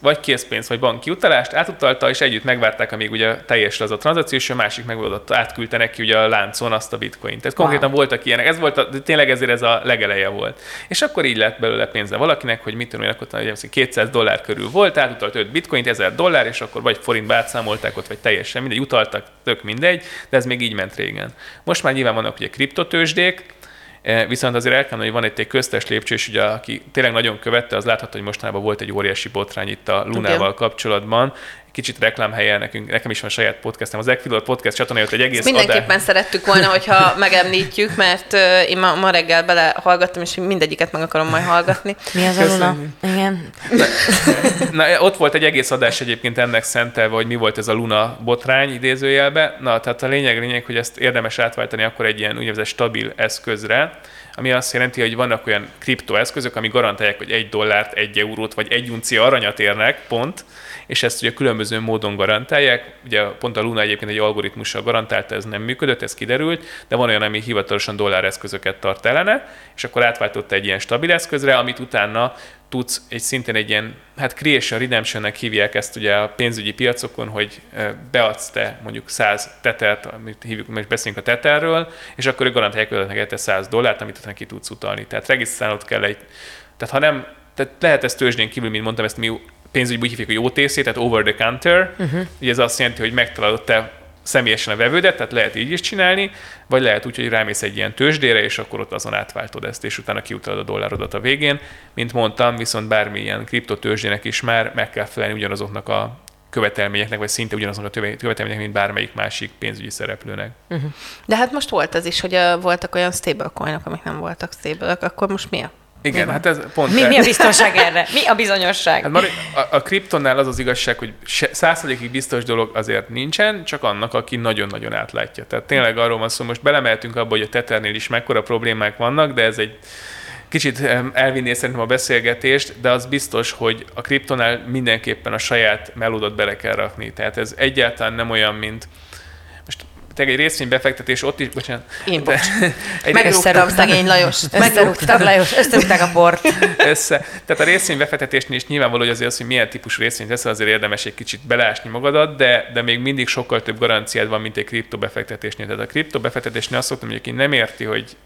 vagy készpénz, vagy banki utalást átutalta, és együtt megvárták, amíg ugye teljes az a tranzakció, és a másik megoldott, átküldte neki ugye a láncon azt a bitcoint. Tehát konkrétan wow. voltak ilyenek, ez volt a, tényleg ezért ez a legeleje volt. És akkor így lett belőle pénze valakinek, hogy mit tudom én, akkor kétszáz dollár körül volt, átutalt öt bitcoint, ezer dollár, és akkor vagy forintba átszámolták ott, vagy teljesen mindegy, utaltak, tök mindegy, de ez még így ment régen. Most már nyilván vannak ugye kriptotőzsdék, viszont azért el kell mondani, hogy van itt egy köztes lépcső, és ugye aki tényleg nagyon követte, az látható, hogy mostanában volt egy óriási botrány itt a Lunával kapcsolatban. kicsit reklámhelye nekünk, nekem is van saját podcastem, az Equilor podcast csatorna jött egy egész adás. Mindenképpen adá... szerettük volna, hogyha megemlítjük, mert én ma, ma reggel belehallgattam, és mindegyiket meg akarom majd hallgatni. Mi az a Luna? Igen. Na, na, ott volt egy egész adás egyébként ennek szentelve, hogy mi volt ez a Luna botrány idézőjelben. Na, tehát a lényeg, lényeg, hogy ezt érdemes átváltani akkor egy ilyen úgynevezett stabil eszközre, ami azt jelenti, hogy vannak olyan kriptoeszközök, ami garantálják, hogy egy dollárt, egy eurót, vagy egy uncia aranyat érnek, pont, és ezt ugye különböző módon garantálják. Ugye pont a Luna egyébként egy algoritmussal garantálta, ez nem működött, ez kiderült, de van olyan, ami hivatalosan dolláreszközöket tart ellene, és akkor átváltotta egy ilyen stabil eszközre, amit utána tudsz egy szintén egy ilyen, hát creation redemptionnek hívják ezt ugye a pénzügyi piacokon, hogy beadsz te mondjuk száz tetert, amit hívjuk, most beszélünk a teterről, és akkor ő garantálják ödött neked te száz dollárt, amit utána ki tudsz utalni. Tehát regisztrálnod kell egy, tehát ha nem, tehát lehet ez tőzsdén kívül, mint mondtam, ezt mi pénzügyi úgy hívjuk, hogy ó té cé, tehát over the counter, uh-huh. Ugye ez azt jelenti, hogy megtalálod te személyesen a vevődet, tehát lehet így is csinálni, vagy lehet úgy, hogy rámész egy ilyen tőzsdére, és akkor ott azon átváltod ezt, és utána kiutalod a dollárodat a végén. Mint mondtam, viszont bármilyen kriptotőzsdének is már meg kell felelni ugyanazoknak a követelményeknek, vagy szinte ugyanazoknak a követelményeknek, mint bármelyik másik pénzügyi szereplőnek. Uh-huh. De hát most volt az is, hogy uh, voltak olyan stablecoinok, amik nem voltak stableok, akkor most mi a? Igen, mi hát ez pont... Mi, mi a biztonság erre? Mi a bizonyosság? Hát már a, a kriptonnál az az igazság, hogy százalékig biztos dolog azért nincsen, csak annak, aki nagyon-nagyon átlátja. Tehát tényleg arról van szó, most belemeltünk abba, hogy a teternél is mekkora problémák vannak, de ez egy kicsit elvinné szerintem a beszélgetést, de az biztos, hogy a kriptonnál mindenképpen a saját melódot bele kell rakni. Tehát ez egyáltalán nem olyan, mint... Tehát egy részvénybefektetés ott is, bocsánat. Én bocs. Megrúgtam szegény Lajost. Megrúgtam Lajos, összerúgták a bort. Össze. Tehát a részvénybefektetésnél is nyilvánvaló, hogy azért az, hogy milyen típusú részvényt veszel, azért érdemes egy kicsit belásni magadat, de, de még mindig sokkal több garanciád van, mint egy kriptobefektetésnél. Tehát a kriptobefektetésnél azt szoktam, hogy aki nem érti, hogy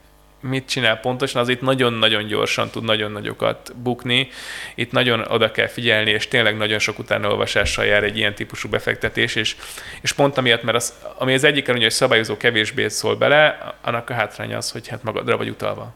mit csinál pontosan, az itt nagyon-nagyon gyorsan tud nagyon nagyokat bukni. Itt nagyon oda kell figyelni, és tényleg nagyon sok utánaolvasással jár egy ilyen típusú befektetés, és, és pont amiatt, mert az, ami az egyik előnye, hogy szabályozó kevésbé szól bele, annak a hátránya az, hogy hát magadra vagy utalva.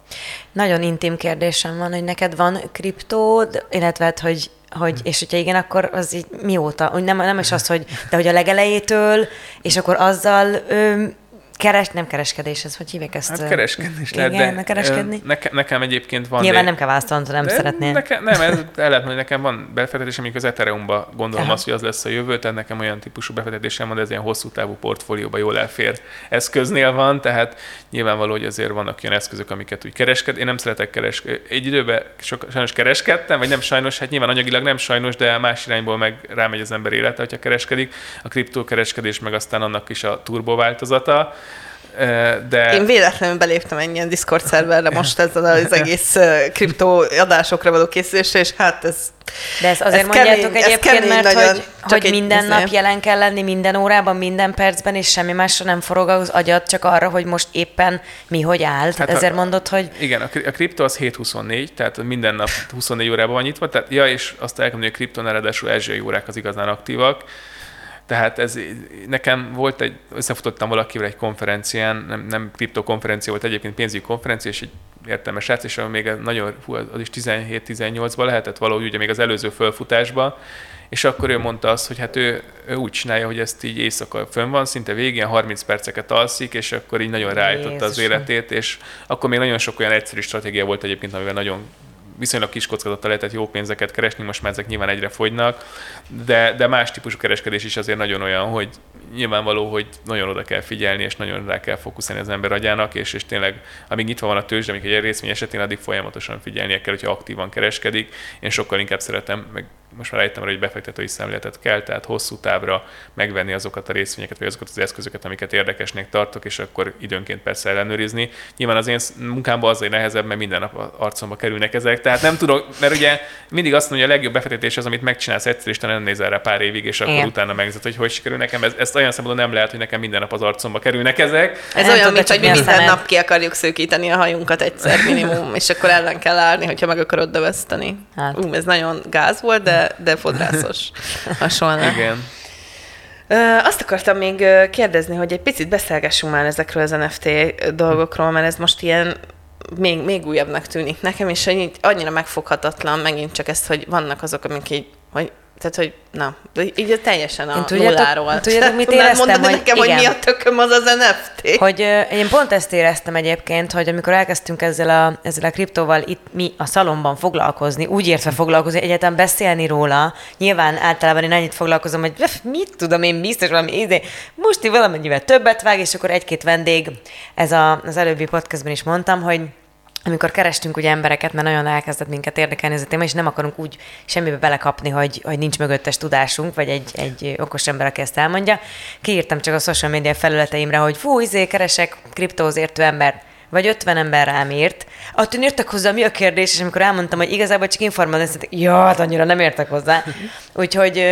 Nagyon intim kérdésem van, hogy neked van kriptód, illetve hát, hogy hogy, és hogyha igen, akkor az így mióta? Úgy nem, nem is az, hogy de hogy a legelejétől, és akkor azzal... Öm, Keres, nem kereskedés, ez hogy hívják ezt? Hát kereskedni is lehet, igen, de kereskedni. Neke, nekem egyébként van... Nyilván de, nem kell választanod, nem szeretnél. Nekem, nem, ez el lehet, hogy nekem van befektetés, amikor az Ethereumba gondolom azt, hogy az lesz a jövő, tehát nekem olyan típusú befektetésem van, de ez ilyen hosszú távú portfólióban jól elfér eszköznél van, tehát nyilvánvaló, hogy azért vannak ilyen eszközök, amiket úgy keresked. Én nem szeretek kereskedni. Egy időben sok, sajnos kereskedtem, vagy nem sajnos, hát nyilván anyagilag nem sajnos, de más irányból meg rámegy az ember élete, hogyha kereskedik. A kriptókereskedés meg aztán annak is a turbováltozata. De... Én véletlenül beléptem egy ilyen Discord szerverre most ezzel az egész kriptó adásokra való készülésre, és hát ez De ezt azért ez mondjátok kemény, egyébként, mert hogy, hogy minden nap nem. jelen kell lenni, minden órában, minden percben, és semmi másra nem forog az agyad, csak arra, hogy most éppen mi hogy áll. Hát ezért a, mondod, hogy... Igen, a kripto az hét huszonnégy, tehát minden nap huszonnégy órában van nyitva, tehát ja, és azt elkezdeni, hogy a kripton eredesül ázsiai órák az igazán aktívak. Tehát ez, nekem volt egy, összefutottam valakivel egy konferencián, nem, nem kriptokonferencia volt, egyébként pénzügyi konferencia, és egy értelmes srác, és még nagyon, hú, az is tizenhét-tizennyolcban lehetett valahogy, ugye még az előző fölfutásban, és akkor ő mondta azt, hogy hát ő, ő úgy csinálja, hogy ezt így éjszaka fönn van, szinte végén harminc perceket alszik, és akkor így nagyon ráállította az életét, és akkor még nagyon sok olyan egyszerű stratégia volt egyébként, amivel nagyon viszonylag kis kockázattal lehetett jó pénzeket keresni, most már ezek nyilván egyre fogynak, de, de más típusú kereskedés is azért nagyon olyan, hogy nyilvánvaló, hogy nagyon oda kell figyelni, és nagyon rá kell fókuszálni az ember agyának, és, és tényleg, amíg nyitva van a tőzsde, amíg egy részvény esetén, addig folyamatosan figyelnie kell, hogyha aktívan kereskedik. Én sokkal inkább szeretem, meg most már rájöttem arra, hogy befektetői szemléletet kell, tehát hosszú távra megvenni azokat a részvényeket, vagy azokat az eszközöket, amiket érdekesnek tartok, és akkor időnként persze ellenőrizni. Nyilván az én munkámban azért nehezebb, mert minden nap arcomba kerülnek ezek, tehát nem tudok, mert ugye mindig azt mondja, a legjobb befektetés az, amit megcsinálsz egyszer, és te nem nézel rá pár évig, és akkor igen. utána megnézed, hogy hogy sikerül nekem. Ez, ezt olyan szempontból nem lehet, hogy nekem minden nap az arcomba kerülnek ezek. Ez nem olyan, mint hogy mi minden nap ki akarjuk szűkíteni a hajunkat egyszer minimum, és akkor ellen kell állni, hogyha meg akarod döveszteni. Hát. Ú, ez nagyon gáz volt, de de fodrászos hasonló. Igen. Azt akartam még kérdezni, hogy egy picit beszélgessünk már ezekről az en ef té dolgokról, mert ez most ilyen még, még újabbnak tűnik nekem, és annyira megfoghatatlan megint csak ezt, hogy vannak azok, amik így, hogy Tehát, hogy na, így teljesen a nulláról. Tudjátok, mit éreztem? Mondod hogy, nekem, igen, hogy mi a tököm az az en ef té? Hogy én pont ezt éreztem egyébként, hogy amikor elkezdtünk ezzel a, ezzel a kriptóval itt mi a szalomban foglalkozni, úgy értve foglalkozni, egyáltalán beszélni róla, nyilván általában én annyit foglalkozom, hogy mit tudom én, biztos valami ízni, most így valamennyivel többet vág, és akkor egy-két vendég, ez a, az előbbi podcastben is mondtam, hogy amikor kerestünk ugye embereket, mert nagyon elkezdett minket érdekelni ez a téma, és nem akarunk úgy semmibe belekapni, hogy, hogy nincs mögöttes tudásunk, vagy egy, egy okos ember, aki ezt elmondja. Kiírtam csak a social media felületeimre, hogy fú, izé, keresek kriptóhoz értő ember, vagy ötven ember rám írt. Attól írtak hozzá, mi a kérdés, és amikor elmondtam, hogy igazából csak informálni, ja, annyira nem értek hozzá. Úgyhogy...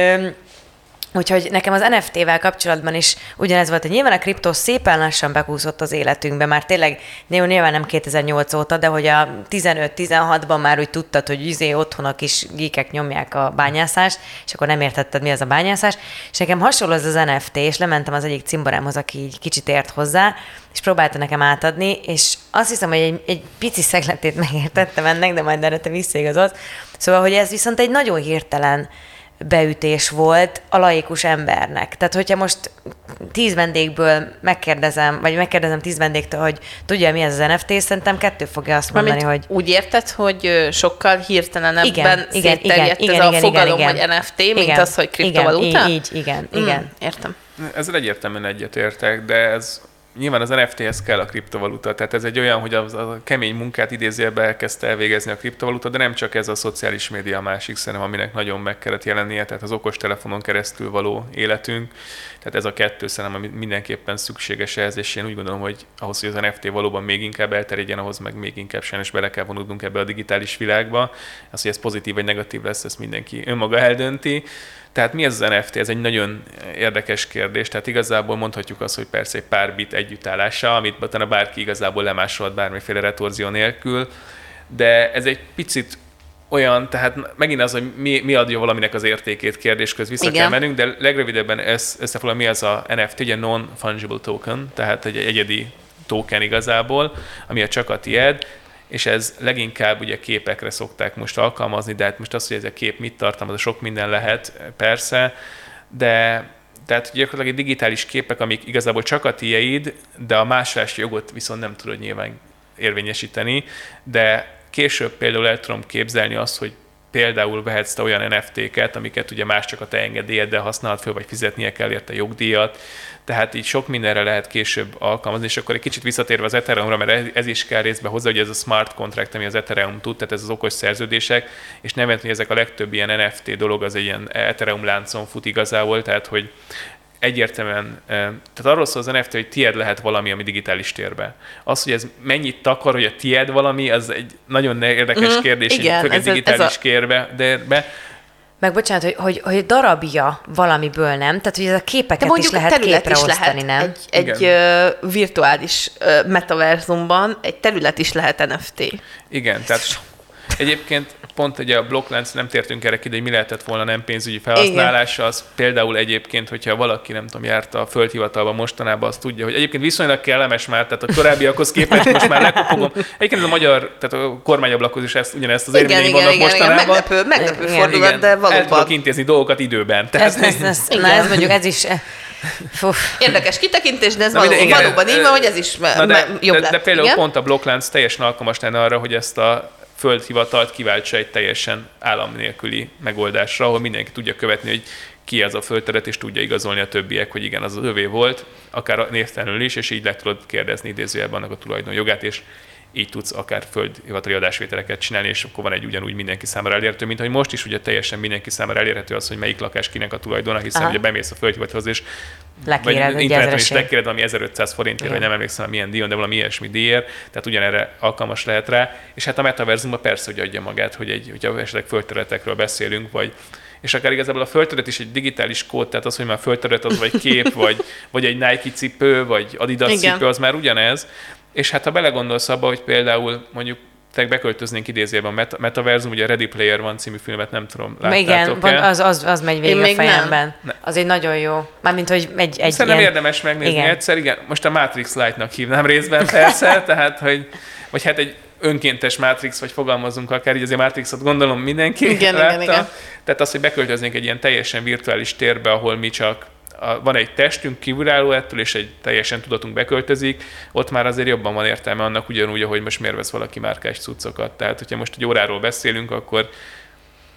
Úgyhogy nekem az en ef té-vel kapcsolatban is ugyanez volt, hogy nyilván a kriptó szépen lassan bekúszott az életünkbe, már tényleg nyilván nem kétezer-nyolc óta, de hogy a tizenöt-tizenhatban már úgy tudtad, hogy izé otthon a kis gíkek nyomják a bányászást, és akkor nem értetted, mi az a bányászás, és nekem hasonló az az en ef té, és lementem az egyik cimborámhoz, aki így kicsit ért hozzá, és próbálta nekem átadni, és azt hiszem, hogy egy, egy pici szegletét megértettem ennek, de majd erre te visszaigazolsz. Szóval, hogy ez viszont egy nagyon hirtelen beütés volt a laikus embernek. Tehát, hogyha most tíz vendégből megkérdezem, vagy megkérdezem tíz vendégtől, hogy tudja, mi ez az en ef té, szerintem kettő fogja azt mondani, Amit hogy... Úgy érted, hogy sokkal hirtelenebben szétterjedt ez igen, a fogalom, igen, igen, hogy en ef té, igen, mint az, hogy kriptovaluta? Így, igen, mm, igen. Értem. Ezzel egyértelműen egyetértek, de ez... Nyilván az en ef té-hez kell a kriptovaluta, tehát ez egy olyan, hogy a, a kemény munkát idézőjelbe elkezdte elvégezni a kriptovaluta, de nem csak ez a szociális média a másik szerintem, aminek nagyon meg kellett jelennie, tehát az okostelefonon keresztül való életünk. Tehát ez a kettő szerintem, ami mindenképpen szükséges ehhez, és én úgy gondolom, hogy ahhoz, hogy az en ef té valóban még inkább elterjedjen, ahhoz meg még inkább sajnos bele kell vonulnunk ebbe a digitális világba. Az, hogy ez pozitív vagy negatív lesz, ezt mindenki önmaga eldönti. Tehát mi ez az en ef té? Ez egy nagyon érdekes kérdés. Tehát igazából mondhatjuk azt, hogy persze egy pár bit együttállása, amit utána bárki igazából lemásolhat bármiféle retorzió nélkül, de ez egy picit olyan, tehát megint az, hogy mi, mi adja valaminek az értékét kérdésköz vissza igen, kell mennünk, de legrövidebben összefoglalom, mi az a en ef té, ugye non-fungible token, tehát egy egyedi token igazából, ami a csak a tied, és ez leginkább ugye képekre szokták most alkalmazni, de hát most az, hogy ez a kép mit tartalmaz, sok minden lehet, persze, de tehát gyakorlatilag egy digitális képek, amik igazából csak a tiéd, de a másolási jogot viszont nem tudod nyilván érvényesíteni, de később például el tudom képzelni azt, hogy például vehetsz te olyan en ef té-ket, amiket ugye más csak a te engedélyeddel használhat föl, vagy fizetnie kell érte jogdíjat, tehát így sok mindenre lehet később alkalmazni, és akkor egy kicsit visszatérve az Ethereumra, mert ez is kell részbe hozzá, hogy ez a smart contract, ami az Ethereum tud, tehát ez az okos szerződések, és nem jelent, hogy ezek a legtöbb ilyen en ef té dolog az egy ilyen Ethereum láncon fut igazából, tehát hogy egyértelműen, tehát arról szól az en ef té, hogy tied lehet valami, ami digitális térben. Az, hogy ez mennyit takar, hogy a tied valami, az egy nagyon érdekes mm-hmm. kérdés, igen, főleg ez digitális ez a... kérbe. Meg bocsánat, hogy, hogy, hogy darabja valamiből, nem? Tehát, hogy ez a képeket is lehet képre is osztani, lehet, nem? Egy, egy uh, virtuális uh, metaverzumban egy terület is lehet en ef té. Igen, tehát egyébként pont ugye a blokklánc, nem tértünk erre ki, de mi lehetett volna nem pénzügyi felhasználása, az például egyébként, hogyha valaki, nem tudom, járt a földhivatalban mostanában, az tudja, hogy egyébként viszonylag kellemes már, tehát a korábbiakhoz képest most már lekopogom. Egyébként ez a magyar, tehát a kormányablakhoz is ezt, ugyanezt az érvényt vannak mostanában. Igen, meglepő, meglepő igen, fordulat, igen, de valóban. El tudok intézni dolgokat időben. Tehát ez, ez, ez, na ez mondjuk, ez is... Uf. Érdekes kitekintés, de ez na, valóban, igen, valóban így van, hogy ez is na, de, jobb de, lett. De például igen? Pont a blokklánc teljesen alkalmas lenne arra, hogy ezt a földhivatalt kiváltsa egy teljesen állam nélküli megoldásra, ahol mindenki tudja követni, hogy ki az a földterület, és tudja igazolni a többiek, hogy igen, az az övé volt, akár névtelenül is, és így le tudod kérdezni idézőjelben annak a tulajdonjogát, és így tudsz akár földhivatali adásvételeket csinálni, és akkor van egy ugyanúgy mindenki számára elérhető, mint hogy most is ugye teljesen mindenki számára elérhető az, hogy melyik lakás kinek a tulajdona, hiszen ugye bemész a földhivatalhoz, és lekéred, interneten is lekéred valami ezerötszáz forintért, vagy nem emlékszem, milyen díjon, de valami ilyesmi díjért, tehát ugyanerre alkalmas lehet rá, és hát a metaverzumban persze, hogy adja magát, hogy egy, hogyha esetleg földterületekről beszélünk, vagy és akár igazából a földterület is egy digitális kód, tehát az, hogy már földterület az, vagy kép, vagy, vagy egy Nike cipő, vagy Adidas igen. cipő, az már ugyanez. És hát ha belegondolsz abba, hogy például mondjuk te beköltöznénk idézőjelben a metaverzum, ugye a Ready Player One című filmet nem tudom, láttátok-e? Igen, az, az, az megy végig a fejemben. Nem. Az egy nagyon jó. Mármint, hogy egy, egy szerintem ilyen... érdemes megnézni igen. egyszer, igen. Most a Matrix Light-nak hívnám részben persze, tehát, hogy vagy hát egy önkéntes Matrix, vagy fogalmazunk akár így, azért Matrixot gondolom mindenki igen, látta. Igen, igen. Tehát az, hogy beköltöznénk egy ilyen teljesen virtuális térbe, ahol mi csak a, van egy testünk kívülálló ettől, és egy teljesen tudatunk beköltözik, ott már azért jobban van értelme annak ugyanúgy, ahogy most miért vesz valaki márkás cuccokat. Tehát, hogyha most egy óráról beszélünk, akkor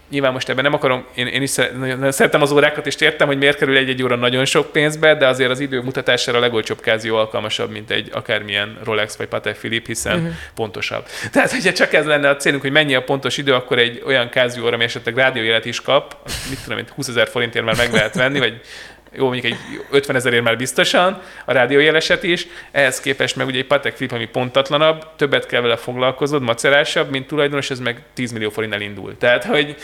nyilván most ebben nem akarom, én, én is szeretem az órákat, és értem, hogy miért kerül egy-egy óra nagyon sok pénzbe, de azért az idő mutatására a legolcsóbb kázió alkalmasabb, mint egy akármilyen Rolex vagy Patek Philippe, hiszen uh-huh. pontosabb. Tehát, hogyha csak ez lenne a célunk, hogy mennyi a pontos idő, akkor egy olyan kázió óra, ami esetleg rádiójelet is kap, mit tudom, mint húszezer forintért már meg lehet venni, vagy jó, mondjuk egy ötvenezerért már biztosan, a rádiójeleset is, ehhez képest meg ugye egy Patek Philippe, ami pontatlanabb, többet kell vele foglalkoznod, macerásabb, mint tulajdonos, ez meg tíz millió forint elindul. Tehát, hogy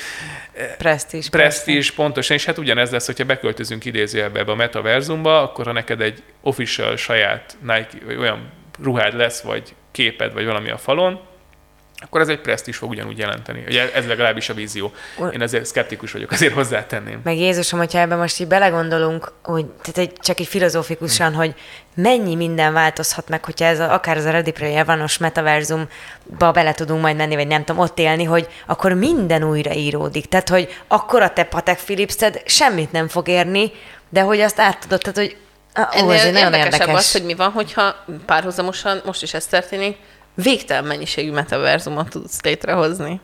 presztízs, presztízs, pontosan, és hát ugyanez lesz, hogyha beköltözünk idézőjelbe ebbe a metaverzumba, akkor ha neked egy official saját Nike, olyan ruhád lesz, vagy képed, vagy valami a falon, akkor ez egy presztízs fog ugyanúgy jelenteni. Ugye ez legalábbis a vízió. Én azért szkeptikus vagyok, azért hozzátenném. Meg Jézusom, hogyha ebben most így belegondolunk, hogy, tehát egy, csak így filozófikusan, hmm. hogy mennyi minden változhat meg, hogyha ez a, akár az a Ready Player One-os metaverzumba bele tudunk majd menni, vagy nem tudom, ott élni, hogy akkor minden újraíródik. Tehát, hogy akkor a te Patek Philippe-szed semmit nem fog érni, de hogy azt átudod, tehát, hogy ó, ez nagyon érdekesebb az, hogy mi van, hogyha párhuzamosan, most is ez történik, végtelen mennyiségű metaverzumot tudsz létrehozni.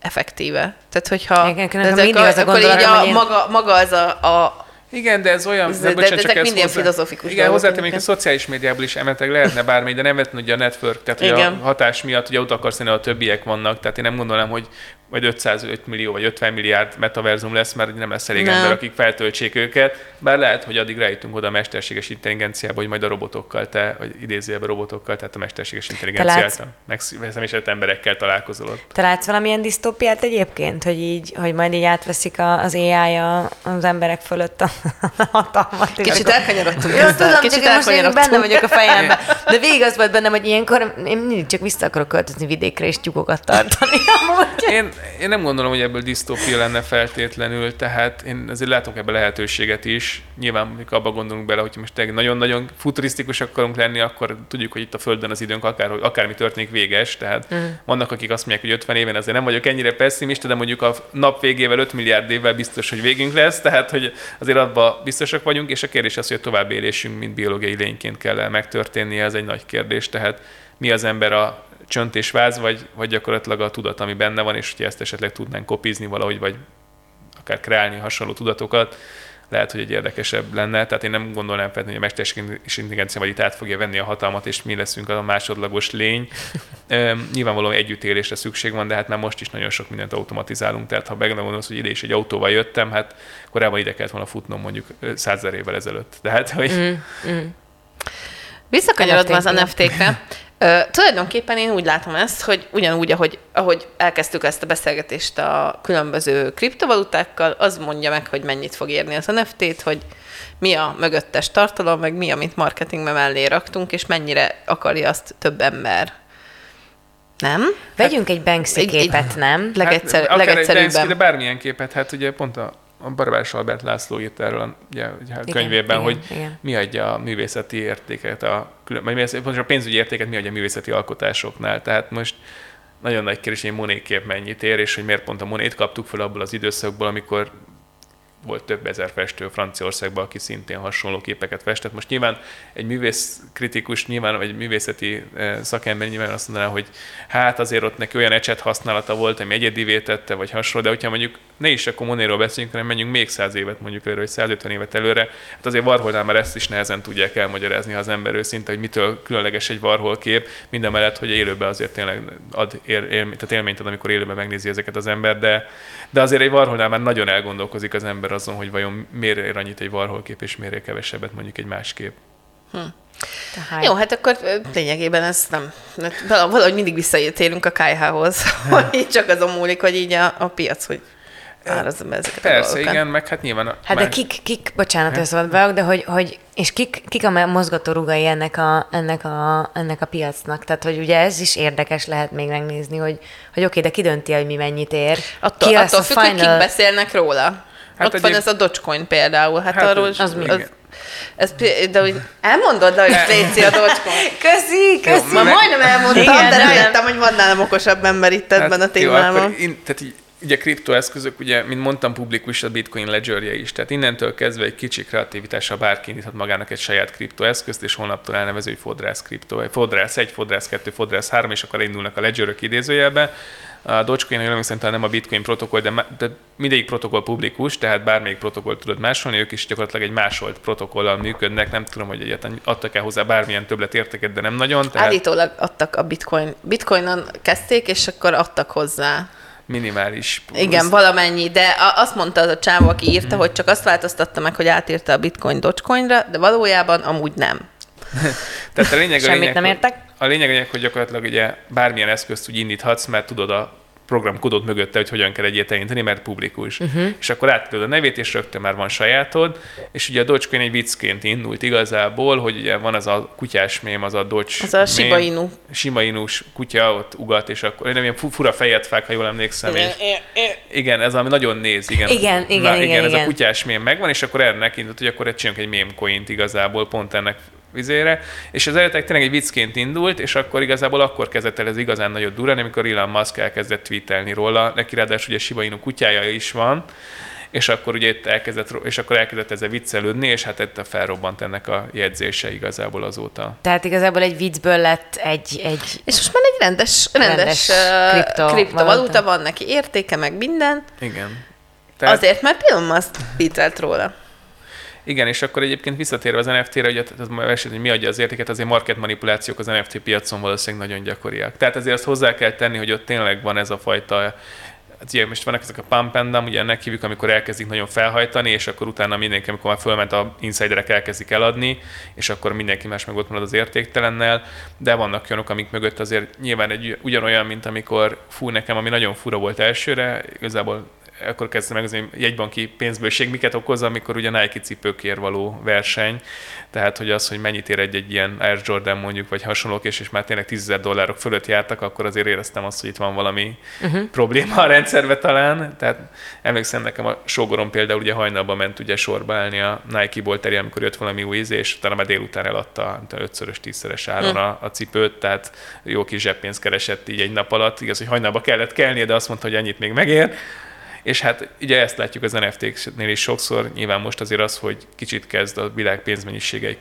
Effektíve. Tehát, hogyha... Igen, ezek mindig a, az a gondolom, akkor így a, én... maga, maga az a... a... Igen, de ez olyan... De, de, de ezek minden hozzá... filozofikus. Igen, hozzátenem, hogy a szociális médiából is emetek lehetne bármi, de nem vettem, hogy a network, tehát ugye a hatás miatt ugye ott akarsz lenni, a többiek vannak, tehát én nem gondolom, hogy vagy ötszázöt millió, vagy ötven milliárd metaverzum lesz, mert nem lesz elég nem. ember, akik feltöltsék őket. Bár lehet, hogy addig rájutunk oda a mesterséges intelligenciába, hogy majd a robotokkal te, vagy idézőjelben robotokkal, tehát a mesterséges intelligenciát megszemélyesett emberekkel találkozol ott. Te látsz valamilyen disztópiát egyébként, hogy így, hogy majd így átveszik az á i-ja az emberek fölött a hatalmat? Kicsit elkanyarodtunk. Jó, tudom, Kicsit csak most én benne vagyok a fejemben. De végig az volt bennem, hogy ilyenkor én mindig csak vissza akarok költözni vidékre és tyúkokat tartani. Én, én nem gondolom, hogy ebből disztópia lenne feltétlenül, tehát én azért látok ebbe lehetőséget is. Nyilván, amikor abba gondolunk bele, hogyha most nagyon-nagyon futurisztikusak akarunk lenni, akkor tudjuk, hogy itt a Földön az időnk akár, akármi történik véges, tehát mm. vannak, akik azt mondják, hogy ötven éven azért nem vagyok ennyire pessimista, de mondjuk a nap végével öt milliárd évvel biztos, hogy végünk lesz, tehát hogy azért abban biztosak vagyunk, és a kérdés az, hogy a továbbélésünk, mint biológiai lényként kell megtörténnie, ez egy nagy kérdés, tehát mi az ember a csönt és váz, vagy, vagy gyakorlatilag a tudat, ami benne van, és hogyha ezt esetleg tudnánk kopizni valahogy, vagy akár kreálni hasonló tudatokat, lehet, hogy egy érdekesebb lenne. Tehát én nem gondolnám fel, hogy a mesterséges intelligencia vagy itt át fogja venni a hatalmat, és mi leszünk a másodlagos lény. Üm, nyilvánvalóan együttélésre szükség van, de hát már most is nagyon sok mindent automatizálunk. Tehát ha megmondod, hogy ide is egy autóval jöttem, hát korábban ide kellett volna futnom mondjuk százezer évvel ezelőtt. Tehát, hogy... Mm, mm. Visszakanyarodva az en ef té-kre. Ö, tulajdonképpen én úgy látom ezt, hogy ugyanúgy, ahogy, ahogy elkezdtük ezt a beszélgetést a különböző kriptovalutákkal, az mondja meg, hogy mennyit fog érni az en ef té-t, hogy mi a mögöttes tartalom, meg mi, amit marketingbe mellé raktunk, és mennyire akarja azt több ember. Nem? Vegyünk hát, egy Banksy képet, egy, nem? Hát, Legegyszer, akár legegyszerűbben. Egy Banksy, de bármilyen képet, hát ugye pont a... A Barbás Albert László írt erről a, ugye, a könyvében, igen, hogy igen. mi adja a művészeti értéket, a, vagy a pénzügyi értéket mi adja a művészeti alkotásoknál. Tehát most nagyon nagy kérdés, hogy egy Monet kép mennyit ér, és hogy miért pont a Monet kaptuk fel abból az időszakból, amikor volt több ezer festő Franciaországban, aki szintén hasonló képeket festett. Most nyilván egy művészkritikus, nyilván egy művészeti szakember nyilván azt mondaná, hogy hát azért ott neki olyan ecset használata volt, ami egyedivé tette, vagy hasonló, de hogyha mondjuk ne is akkor Monétról beszéljünk, hanem menjünk még száz évet mondjuk előre, vagy százötven évet előre, hát azért Warholnál már ezt is nehezen tudják elmagyarázni, ha az ember őszinte, hogy mitől különleges egy Warhol kép, mindamellett, hogy élőben azért tényleg ad él, él, tehát élményt ad, amikor élőben megnézi ezeket az ember, de, de azért egy Warholnál már nagyon elgondolkozik az ember azon, hogy vajon miért ér annyit egy Warhol kép, és miért ér kevesebbet mondjuk egy más kép. Hm. Tehát... Jó, hát akkor lényegében ez nem... Valahogy mindig visszatérünk a kályhához, hogy csak azon múlik, hogy így a, a piac, hogy árazom ezeket Persze, a dolgokat. Igen, meg hát nyilván... A... Hát de kik, kik bocsánat, hogy szabad beállok, de hogy, hogy és kik, kik a mozgatórugái ennek a, ennek, a, ennek a piacnak? Tehát, hogy ugye ez is érdekes lehet még megnézni, hogy, hogy oké, de ki dönti, hogy mi mennyit ér? Attól, attól függ, final... hogy kik beszélnek róla. Hát ott egyéb... van ez a Dogecoin például, hát, hát arról az, az, az, Ez, de úgy elmondod, de hogy léci a Dogecoin. Köszi, köszi. Jó, ma meg... majdnem elmondtam, igen, de rájöttem, hogy van nálam okosabb ember itt ebben hát, a témában. Jó, tehát így, ugye kriptoeszközök, ugye, mint mondtam, publikus a Bitcoin ledgerje is. Tehát innentől kezdve egy kicsi kreativitással bárki indíthat magának egy saját kriptoeszközt, és holnaptól elnevező, hogy fodrász kripto, fodrász egy, fodrász kettő, fodrász három, és akkor elindulnak a ledgerök idézőjelben. A Dogecoin szerintem nem a Bitcoin protokoll, de, de mindegyik protokoll publikus, tehát bármelyik protokoll tudod másolni, ők is gyakorlatilag egy másolt protokollal működnek, nem tudom, hogy egyáltalán adtak-e hozzá bármilyen többletértéket, de nem nagyon. Tehát... Állítólag adtak a Bitcoin. Bitcoinon kezdték, és akkor adtak hozzá. Minimális. Igen, valamennyi, de azt mondta az a csávó, aki írta, hmm. hogy csak azt változtatta meg, hogy átírta a Bitcoin Dogecoinra, de valójában amúgy nem. Tehát a lényeg, a semmit lényeg, nem értek. A lényeg, a lényeg, hogy gyakorlatilag ugye bármilyen eszközt úgy indíthatsz, mert tudod a programkodod mögötte, hogy hogyan kell egyet elindítani, mert publikus. Uh-huh. És akkor átadod a nevét, és rögtön már van sajátod. És ugye a Dogecoin egy viccként indult igazából, hogy ugye van az a kutyás mém, az a Doge az a Shiba Inu. Shiba Inus kutya ott ugat, és akkor nem ilyen fura fejet fák, ha jól emlékszem. És... igen, ez ami nagyon néz. Igen, igen, igen, na, igen, igen. Ez igen. A kutyás mém megvan, és akkor ennek indult, hogy akkor csináljunk egy mém coint igazából, pont ennek vizére, és az eredetileg tényleg egy viccként indult, és akkor igazából akkor kezdett el ez igazán nagyon durrani, amikor Elon Musk elkezdett tweetelni róla, neki ráadásul ugye Shiba Inu kutyája is van, és akkor ugye itt elkezdett, és akkor elkezdett ezzel viccelődni, és hát itt felrobbant ennek a jegyzése igazából azóta. Tehát igazából egy viccből lett egy... egy és most már egy rendes, rendes, rendes uh, kriptovaluta van neki, értéke, meg minden. Igen. Tehát... azért, mert Elon Musk tweetelt róla. Igen, és akkor egyébként visszatérve az en ef té-re, hogy, az, hogy mi adja az értéket, azért market manipulációk az en ef té piacon valószínűleg nagyon gyakoriak. Tehát azért azt hozzá kell tenni, hogy ott tényleg van ez a fajta, ugye most vannak ezek a pump and dump, ugye ennek hívjuk, amikor elkezdik nagyon felhajtani, és akkor utána mindenki, amikor már fölment a insiderek, elkezdik eladni, és akkor mindenki más meg ott marad az értéktelennel, de vannak olyanok, amik mögött azért nyilván egy ugyanolyan, mint amikor fú nekem, ami nagyon fura volt elsőre, igazából akkor kezdtem meg az én jegybanki pénzbőség miket okoz, amikor ugye Nike cipőkért való verseny. Tehát, hogy az, hogy mennyit ér egy-egy ilyen Air Jordan mondjuk, vagy hasonlók, és, és már tényleg tízezer dollárok fölött jártak, akkor azért éreztem azt, hogy itt van valami uh-huh. probléma a rendszerbe talán. Tehát emlékszem, nekem a sógorom például ugye hajnalban ment ugye sorba állni a Nike bolterje, amikor jött valami új íz, és utána már délután eladta ötszörös, tízszeres áron hmm. a, a cipőt, tehát jó kis zseppénzt keresett így egy nap alatt. Igaz, hogy hajnalba kellett kelnie, de azt mondta, hogy ennyit még megér. És hát ugye ezt látjuk az en ef té-nél is sokszor, nyilván most azért az, hogy kicsit kezd a világ pénzmennyisége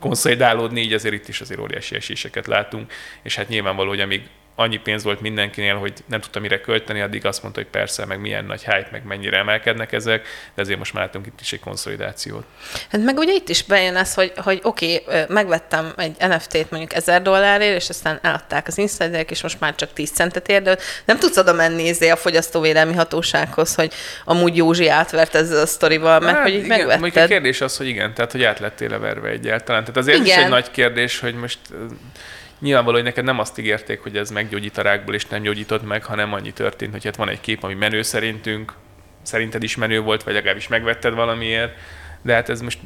konszolidálódni, így azért itt is azért óriási eséseket látunk, és hát nyilvánvaló, hogy amíg annyi pénz volt mindenkinél, hogy nem tudta mire költeni, addig azt mondta, hogy persze, meg milyen nagy hype, meg mennyire emelkednek ezek, de azért most már látunk itt is egy konszolidációt. Hát meg ugye itt is bejön ez, hogy, hogy oké, okay, megvettem egy en ef té-t mondjuk ezer dollárért, és aztán eladták az insiderek, és most már csak tíz centet ér, de nem tudsz oda menni izé a fogyasztóvédelmi hatósághoz, hogy amúgy Józsi átvert ezzel a sztorival, mert hát, hogy igen, megvetted. Mondjuk a kérdés az, hogy igen, tehát hogy át lettél leverve egyáltalán. Tehát azért igen. Is egy nagy kérdés, hogy most... nyilvánvaló, hogy neked nem azt ígérték, hogy ez meggyógyít a rákból, és nem gyógyított meg, hanem annyi történt, hogy hát van egy kép, ami menő szerintünk, szerinted is menő volt, vagy legalábbis megvetted valamiért, de hát ez most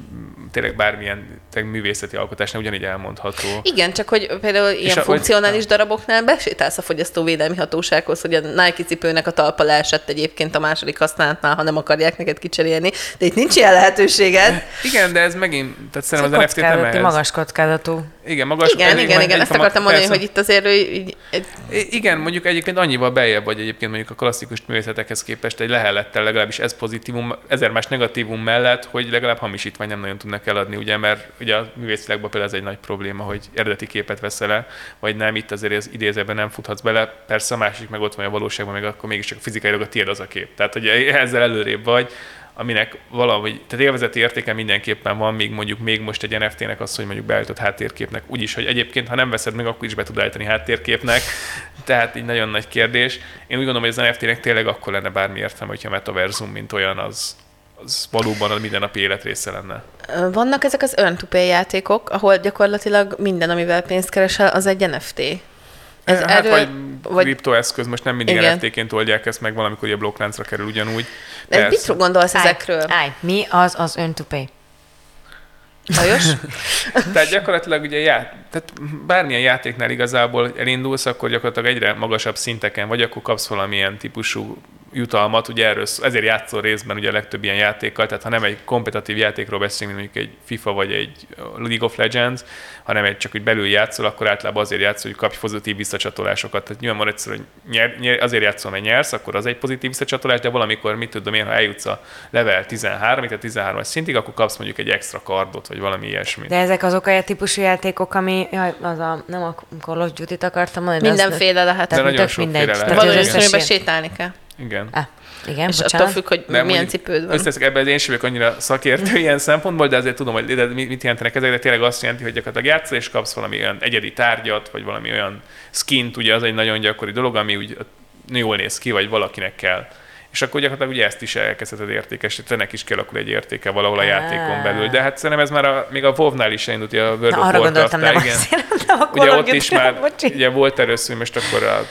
tényleg bármilyen tényleg művészeti alkotásnál ugyanígy elmondható. Igen, csak hogy például ilyen a, funkcionális hogy... daraboknál besétálsz a fogyasztóvédelmi hatósághoz, hogy a Nike cipőnek a talpa leesett egyébként a második használatnál, ha nem akarják neked kicserélni, de itt nincs ilyen lehetőséged. Igen, de ez megint, tehát szerintem szóval az en ef té nem ez. Magas kockázatú. Igen, magas igen, igen, igen, igen, ezt akartam mondani, persze. Hogy itt azért... Így, egy... igen, mondjuk egyébként annyival beljebb vagy egyébként mondjuk a klasszikus művészetekhez képest egy lehellettel, legalábbis ez pozitívum, ezer más negatívum mellett, hogy legalább hamisítvány nem nagyon tudnak eladni, ugye, mert ugye a művészvilágban például ez egy nagy probléma, hogy eredeti képet veszel el, vagy nem, itt azért az idézőben nem futhatsz bele, persze a másik meg ott van a valóságban, meg akkor mégiscsak fizikailag a tiéd az a kép. Tehát, hogy ezzel előrébb vagy, aminek valahogy, tehát élvezeti értéke mindenképpen van, még mondjuk még most egy en ef té-nek az, hogy mondjuk beállított háttérképnek, úgyis, hogy egyébként, ha nem veszed meg, akkor is be tud állítani háttérképnek, tehát így nagyon nagy kérdés. Én úgy gondolom, hogy az en ef té-nek tényleg akkor lenne bármi értelme, hogyha a metaverzum, mint olyan, az, az valóban a mindennapi élet része lenne. Vannak ezek az earn to pay játékok, ahol gyakorlatilag minden, amivel pénzt keresel, az egy en ef té. Ez hát erről, vagy, vagy kriptoeszköz, most nem mindig en ef té-ként oldják ezt meg, valamikor ugye blokkláncra kerül ugyanúgy. De mit gondolsz állj, ezekről? Állj. Mi az az earn to pay? Lajos? Tehát gyakorlatilag ugye já- tehát bármilyen játéknál igazából elindulsz, akkor gyakorlatilag egyre magasabb szinteken vagy, akkor kapsz valamilyen típusú jutalmat, ugye erről, ezért játszol részben ugye a legtöbb ilyen játékkal, tehát ha nem egy kompetitív játékról beszélünk, mondjuk egy FIFA vagy egy League of Legends, hanem egy csak úgy belül játszol, akkor általában azért játszol, hogy kapj pozitív visszacsatolásokat. Tehát nyilván van egyszer, hogy nyer, nyer, azért játszol, mert nyersz, akkor az egy pozitív visszacsatolás, de valamikor, mit tudom én, ha eljutsz a level tizenhárom, tehát tizenhármas szintig, akkor kapsz mondjuk egy extra kardot, vagy valami ilyesmit. De ezek azok a típusú játékok, ami, jaj, az a, nem a Call of Duty-t akartam mondani. Mindenféle lehet. De nagyon sokféle lehet. Valószínűleg sétálni kell. Igen. Ah, igen, és bocsánat. Attól függ, hogy nem, milyen cipőd van. Összeszek ebben, én sem vagyok annyira szakértő ilyen szempontból, de azért tudom, hogy mit jelentenek ezek, de tényleg azt jelenti, hogy gyakorlatilag játszol, és kapsz valami olyan egyedi tárgyat, vagy valami olyan skint, ugye az egy nagyon gyakori dolog, ami úgy jól néz ki, vagy valakinek kell. És akkor gyakorlatilag ugye ezt is elkezdheted értékesíteni, ennek is kialakul egy értéke valahol a játékon belül. De hát szerintem ez már a, még a WoW-nál is elindult, ugye a World of Warcraftnál, igen. Ugye ott is már ugye volt először, most akkor a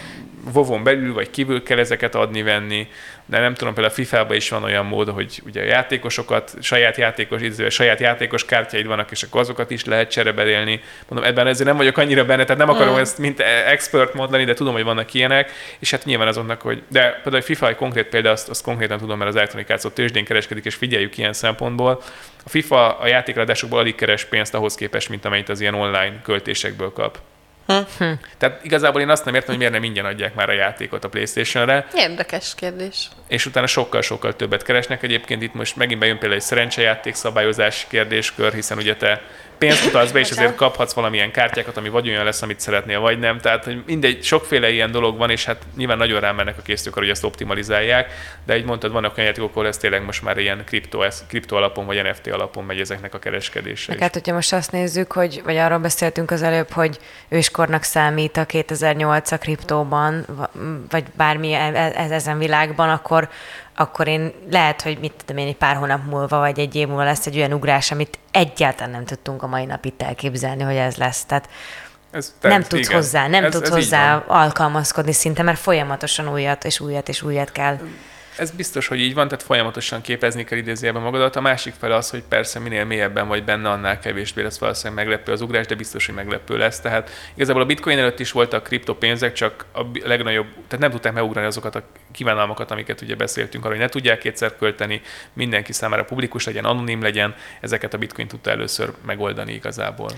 WoW-on belül vagy kívül kell ezeket adni-venni, de nem tudom, például a FIFA-ban is van olyan mód, hogy ugye a játékosokat, saját játékos ízővel, saját játékos kártyaid vannak, és akkor azokat is lehet csereberélni. Mondom, ebben ezért nem vagyok annyira benne, tehát nem akarom hmm. ezt mint expert mondani, de tudom, hogy vannak ilyenek, és hát nyilván azonnak, hogy... De például a FIFA egy konkrét példa, azt, azt konkrétan tudom, mert az elektronikáció tőzsdén kereskedik, és figyeljük ilyen szempontból. A FIFA a játékradásokból alig keres pénzt ahhoz képest, mint amennyit az ilyen online költésekből kap. Hm. Tehát igazából én azt nem értem, hogy miért nem ingyen adják már a játékot a PlayStation-re. Érdekes kérdés. És utána sokkal-sokkal többet keresnek. Egyébként itt most megint bejön például egy szerencsejáték szabályozás kérdéskör, hiszen ugye te pénzt utalsz be, és ezért kaphatsz valamilyen kártyákat, ami vagy olyan lesz, amit szeretnél, vagy nem. Tehát mindegy, sokféle ilyen dolog van, és hát nyilván nagyon rámennek a készítők, hogy ezt optimalizálják, de egy mondtad, vannak olyan játékok, ahol ez tényleg most már ilyen kripto, kripto alapon, vagy en ef té alapon megy ezeknek a kereskedése. Hát, hogyha most azt nézzük, hogy, vagy arról beszéltünk az előbb, hogy őskornak számít a kétezer-nyolc a kriptóban, vagy bármi ezen világban, akkor akkor én lehet, hogy mit tudom én, egy pár hónap múlva, vagy egy év múlva lesz egy olyan ugrás, amit egyáltalán nem tudtunk a mai napig elképzelni, hogy ez lesz. Tehát ez nem tehát, tudsz igen. hozzá, nem ez, tudsz ez hozzá alkalmazkodni szinte, mert folyamatosan újat és újat és újat kell. Ez biztos, hogy így van, tehát folyamatosan képezni kell idézőjelben magadat. A másik fele az, hogy persze minél mélyebben vagy benne, annál kevésbé lesz valószínűleg meglepő az ugrás, de biztos, hogy meglepő lesz. Tehát igazából a Bitcoin előtt is voltak kriptopénzek, csak a legnagyobb, tehát nem tudták megugrani azokat a kívánalmakat, amiket ugye beszéltünk arra, hogy ne tudják kétszer költeni, mindenki számára publikus legyen, anonim legyen, ezeket a Bitcoin tudta először megoldani igazából.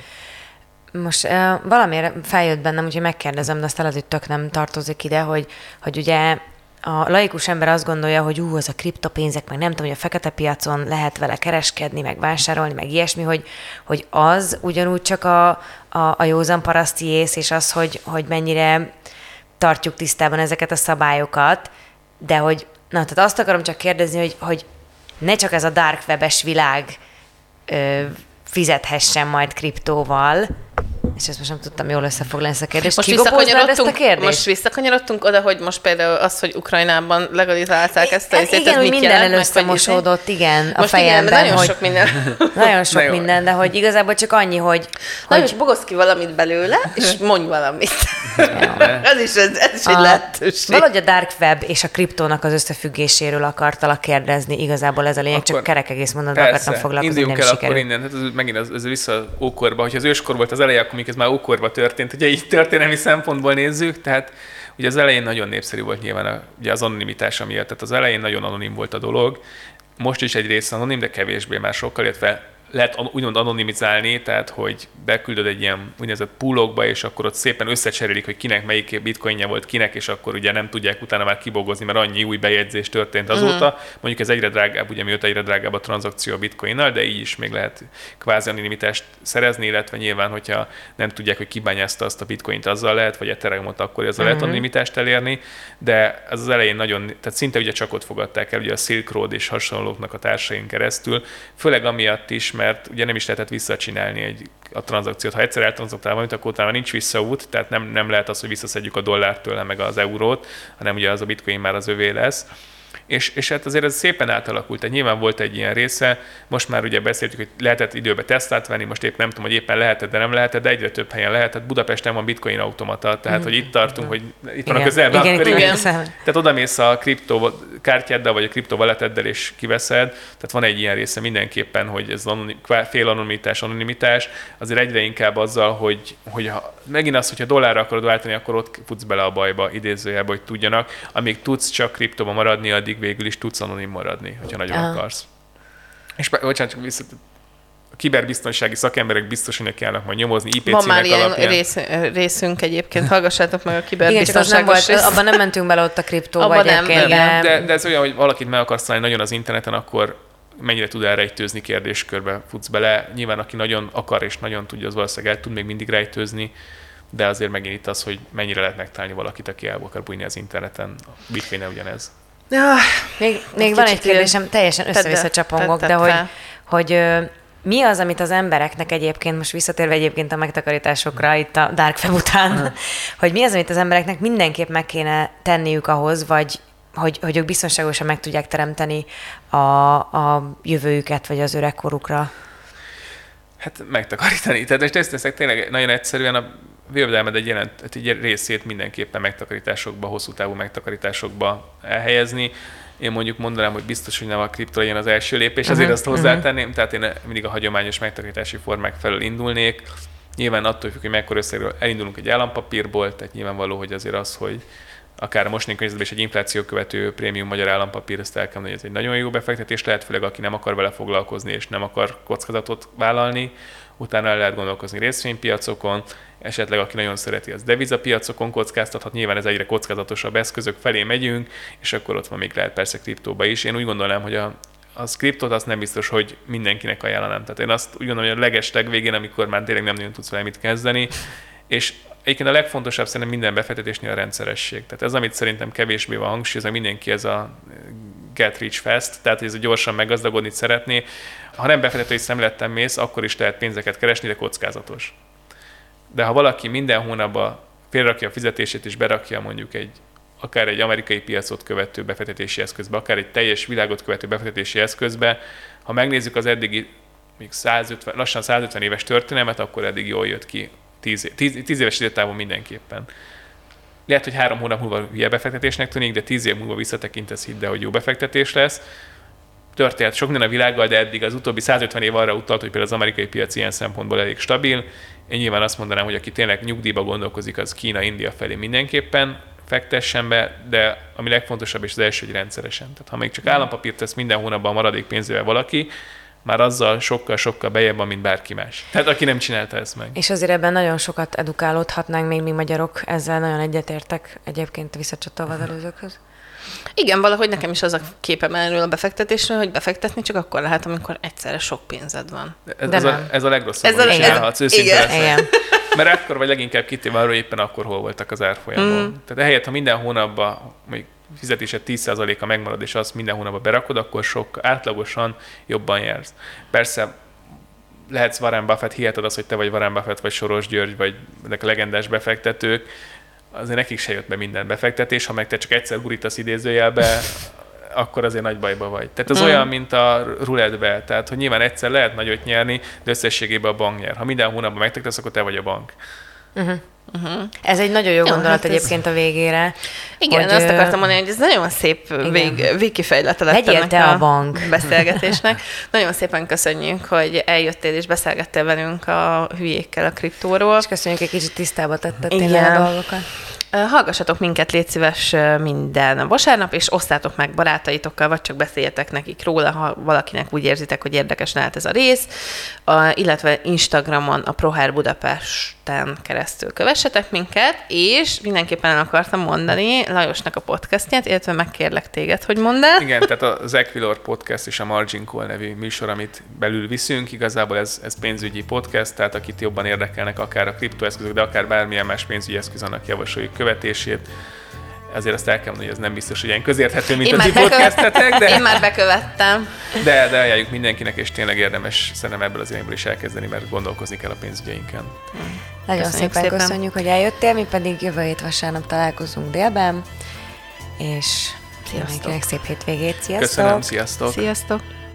Most uh, valamiért feljött bennem, úgyhogy megkérdezem, de aztán az, hogy tök nem tartozik ide, hogy, hogy ugye a laikus ember azt gondolja, hogy ú, az a kriptopénzek, meg nem tudom, hogy a fekete piacon lehet vele kereskedni, meg vásárolni, meg ilyesmi, hogy, hogy az ugyanúgy csak a, a, a józan paraszti ész, és az, hogy, hogy mennyire tartjuk tisztában ezeket a szabályokat, de hogy, na, tehát azt akarom csak kérdezni, hogy, hogy ne csak ez a dark webes világ ö, fizethessen majd kriptóval, és ezt most nem tudtam jól összefoglalni ezt a kérdést. Most visszakanyarodtunk, ezt a kérdést? Most visszakanyarodtunk oda, hogy most például az, hogy Ukrajnában legalizálták ezt a helyzetet, igen, hogy minden jelent, összemosódott, igen, a most fejemben. Igen, nagyon hogy, sok minden. Nagyon sok Na minden, de hogy igazából csak annyi, hogy... hogy... Nagyon bogosz ki valamit belőle, és mondj valamit. ez is, ez, ez is a, egy lehetőség. Valahogy a dark web és a kriptónak az összefüggéséről akartalak kérdezni, igazából ez a lényeg, akkor csak kerek egész mondatban akartam foglalkozni, nem sikerült. Ez már ókorban történt, ugye így történelmi szempontból nézzük, tehát ugye az elején nagyon népszerű volt nyilván a, ugye az anonimitás miatt, tehát az elején nagyon anonim volt a dolog, most is egy rész anonim, de kevésbé már sokkal, illetve lehet úgymond anonimizálni, tehát hogy beküldöd egy ilyen úgynevezett poolokba, és akkor ott szépen összecserélik, hogy kinek melyik bitcoinja volt kinek, és akkor ugye nem tudják utána már kibogozni, mert annyi új bejegyzés történt azóta. Mm-hmm. Mondjuk ez egyre drágább, ugye mióta egyre drágább a tranzakció a bitcoinnal, de így is még lehet kvázi anonimitást szerezni, illetve nyilván, hogyha nem tudják, hogy kibányázta azt a bitcoint, azzal lehet, vagy Ethereumot, akkor azzal mm-hmm. lehet anonimitást elérni, de az, az elején nagyon, tehát szinte ugye csak ott fogadták el ugye a Silk Road és hasonlóknak a társain keresztül, főleg amiatt is, mert ugye nem is lehetett visszacsinálni egy, a tranzakciót. Ha egyszer eltranzaktál valamit, akkor utána nincs visszaút, tehát nem, nem lehet az, hogy visszaszedjük a dollártől, meg az eurót, hanem ugye az a bitcoin már az övé lesz. És, és hát azért ez szépen átalakult, tehát nyilván volt egy ilyen része, most már ugye beszéltük, hogy lehetett időben Teslát venni, most épp nem tudom, hogy éppen lehetett, de nem lehetett, de egyre több helyen lehetett. Budapesten van bitcoin automata, tehát mm. hogy itt tartunk, igen. hogy itt van a közelben, igen, akkor igen. igen. Tehát odamész a kriptokártyáddal, vagy a kriptovalleteddel és kiveszed, tehát van egy ilyen része mindenképpen, hogy ez anonim, fél anonimitás, anonimitás, azért egyre inkább azzal, hogy, hogy ha, megint az, hogyha dollárra akarod váltani, akkor ott futsz bele a bajba, idézőjelbe, hogy tudjanak, amíg tudsz csak kriptóban maradni, addig végül is tudsz anonim maradni, hogyha nagyon Aha. akarsz. És bocsánat, csak vissza, a kiberbiztonsági szakemberek biztos, hogy kellene majd nyomozni i pé címek alapján. Van már ilyen rész, részünk egyébként, hallgassátok meg a kiberbiztonságos részt. Abban nem mentünk bele ott a kriptóba egyébként. Nem, de, de ez olyan, hogy valakit meg akarsz szállni nagyon az interneten, akkor mennyire tud el rejtőzni kérdéskörbe futsz bele. Nyilván aki nagyon akar és nagyon tudja, az valószínűleg el tud még mindig rejtőzni. De azért megint itt az, hogy mennyire lehet megtalálni valakit, aki el akar bújni az interneten. A bitcoin-e ugyanez. Ja, még még van egy kérdésem, teljesen össze-vissza csapongok, de hogy, hogy ö, mi az, amit az embereknek egyébként, most visszatérve egyébként a megtakarításokra itt a Dark Web után, hogy mi az, amit az embereknek mindenképp meg kéne tenniük ahhoz, vagy hogy, hogy ők biztonságosan meg tudják teremteni a, a jövőjüket, vagy az öregkorukra? Hát megtakarítani. Tehát most ezt teszek tényleg nagyon egyszerűen a jövedelmed egy, jelent, egy részét mindenképpen megtakarításokba, hosszú távú megtakarításokba elhelyezni. Én mondjuk mondanám, hogy biztos, hogy nem a kripto legyen az első lépés, uh-huh, azért azt hozzátenném, uh-huh. tehát én mindig a hagyományos megtakarítási formák felől indulnék. Nyilván attól függ, hogy mekkora összegről elindulunk egy állampapírból, tehát nyilvánvaló, hogy azért az, hogy akár a mostani környezetben is egy infláció követő prémium magyar állampapír, ezt el kell mondani, ez egy nagyon jó befektetés, lehet főleg, aki nem akar vele foglalkozni és nem akar kockázatot vállalni, utána el lehet gondolkozni részvénypiacokon, esetleg aki nagyon szereti, az devizapiacokon kockáztathat, nyilván ez egyre kockázatosabb eszközök felé megyünk, és akkor ott van még lehet persze kriptóba is. Én úgy gondolnám, hogy a, a kriptót azt nem biztos, hogy mindenkinek ajánlanám. Tehát én azt úgy gondolom, hogy a legesleg végén, amikor már tényleg nem nagyon tudsz vele mit kezdeni, és egyébként a legfontosabb szerintem minden befektetésnél a rendszeresség. Tehát ez, amit szerintem kevésbé van hangsúlyozva, mindenki ez a get rich fast, tehát hogy ez gyorsan meggazdagodni szeretné. Ha nem befektetői szemléleten mész, akkor is lehet pénzeket keresni, de kockázatos. De ha valaki minden hónapban félrakja a fizetését és berakja mondjuk egy, akár egy amerikai piacot követő befektetési eszközbe, akár egy teljes világot követő befektetési eszközbe, ha megnézzük az eddigi még százötven, lassan százötven éves történelmet, akkor eddig jól jött ki tíz éves időtávon mindenképpen. Lehet, hogy három hónap múlva hülye befektetésnek tűnik, de tíz év múlva visszatekintesz, hidd el, hogy jó befektetés lesz. Történt sok minden a világgal, de eddig az utóbbi százötven év arra utalt, hogy például az amerikai piac ilyen szempontból elég stabil. Én nyilván azt mondanám, hogy aki tényleg nyugdíjba gondolkozik, az Kína, India felé mindenképpen fektessen be, de ami legfontosabb és az első, hogy rendszeresen. Tehát ha még csak állampapírt tesz minden hónapban maradék pénzével valaki, már azzal sokkal-sokkal bejebb van, mint bárki más. Tehát aki nem csinálta ezt meg. És azért ebben nagyon sokat edukálódhatnánk még mi magyarok, ezzel nagyon egyetértek egyébként visszacsatolva az előzőkhöz. Igen, valahogy nekem is az a képem erről a befektetésről, hogy befektetni csak akkor lehet, amikor egyszerre sok pénzed van. Ez, ez, a, ez a legrosszabb, hogy csinálhatsz, őszintén. Mert akkor vagy leginkább kitéve arról éppen akkor, hol voltak az árfolyamon. Mm. Tehát ehelyett, ha minden hónapban fizetésed tíz százaléka megmarad, és azt minden hónapban berakod, akkor sok átlagosan jobban jársz. Persze lehetsz Warren Buffett, hiheted az, hogy te vagy Warren Buffett, vagy Soros György, vagy ezek a legendás befektetők, azért nekik se jött be minden befektetés, ha meg te csak egyszer gurítasz idézőjelbe, akkor azért nagy bajba vagy. Tehát az mm. olyan, mint a rulettbe, tehát hogy nyilván egyszer lehet nagyot nyerni, de összességében a bank nyer. Ha minden hónapban megtektesz, akkor te vagy a bank. Uh-huh. Uh-huh. Ez egy nagyon jó ja, gondolat hát egyébként ez... a végére. Igen, hogy... azt akartam mondani, hogy ez nagyon szép vég, végkifejlete lett ennek a, a bank. beszélgetésnek. Nagyon szépen köszönjük, hogy eljöttél és beszélgettél velünk a hülyékkel a kriptóról. És köszönjük, egy kicsit tisztába tetted tényleg a dolgokat. Hallgassatok minket, légy szíves, minden vasárnap, és osztátok meg barátaitokkal, vagy csak beszéljetek nekik róla, ha valakinek úgy érzitek, hogy érdekes lehet ez a rész, a, illetve Instagramon a Proher Budapesten keresztül kövessetek minket, és mindenképpen el akartam mondani Lajosnak a podcastját, illetve megkérlek téged, hogy mondd el. Igen, tehát az Equilor podcast és a Margin Call nevű műsor, amit belül viszünk, igazából ez, ez pénzügyi podcast, tehát akit jobban érdekelnek akár a kriptoeszközök, de akár bármilyen más pénzügyi eszköz, annak javasoljuk követését. Azért azt el kell mondani, hogy ez nem biztos, hogy ilyen közérthető, mint a ti podcastetek, de... Én már bekövettem. De, de ajánljuk mindenkinek, és tényleg érdemes szerintem ebből az irányból is elkezdeni, mert gondolkozni kell a pénzügyeinken. Nagyon köszönjük szépen, szépen köszönjük, hogy eljöttél, mi pedig jövő hét vasárnap találkozunk délben, és Mindenkinek szép hétvégét. Sziasztok! Köszönöm, sziasztok! Sziasztok!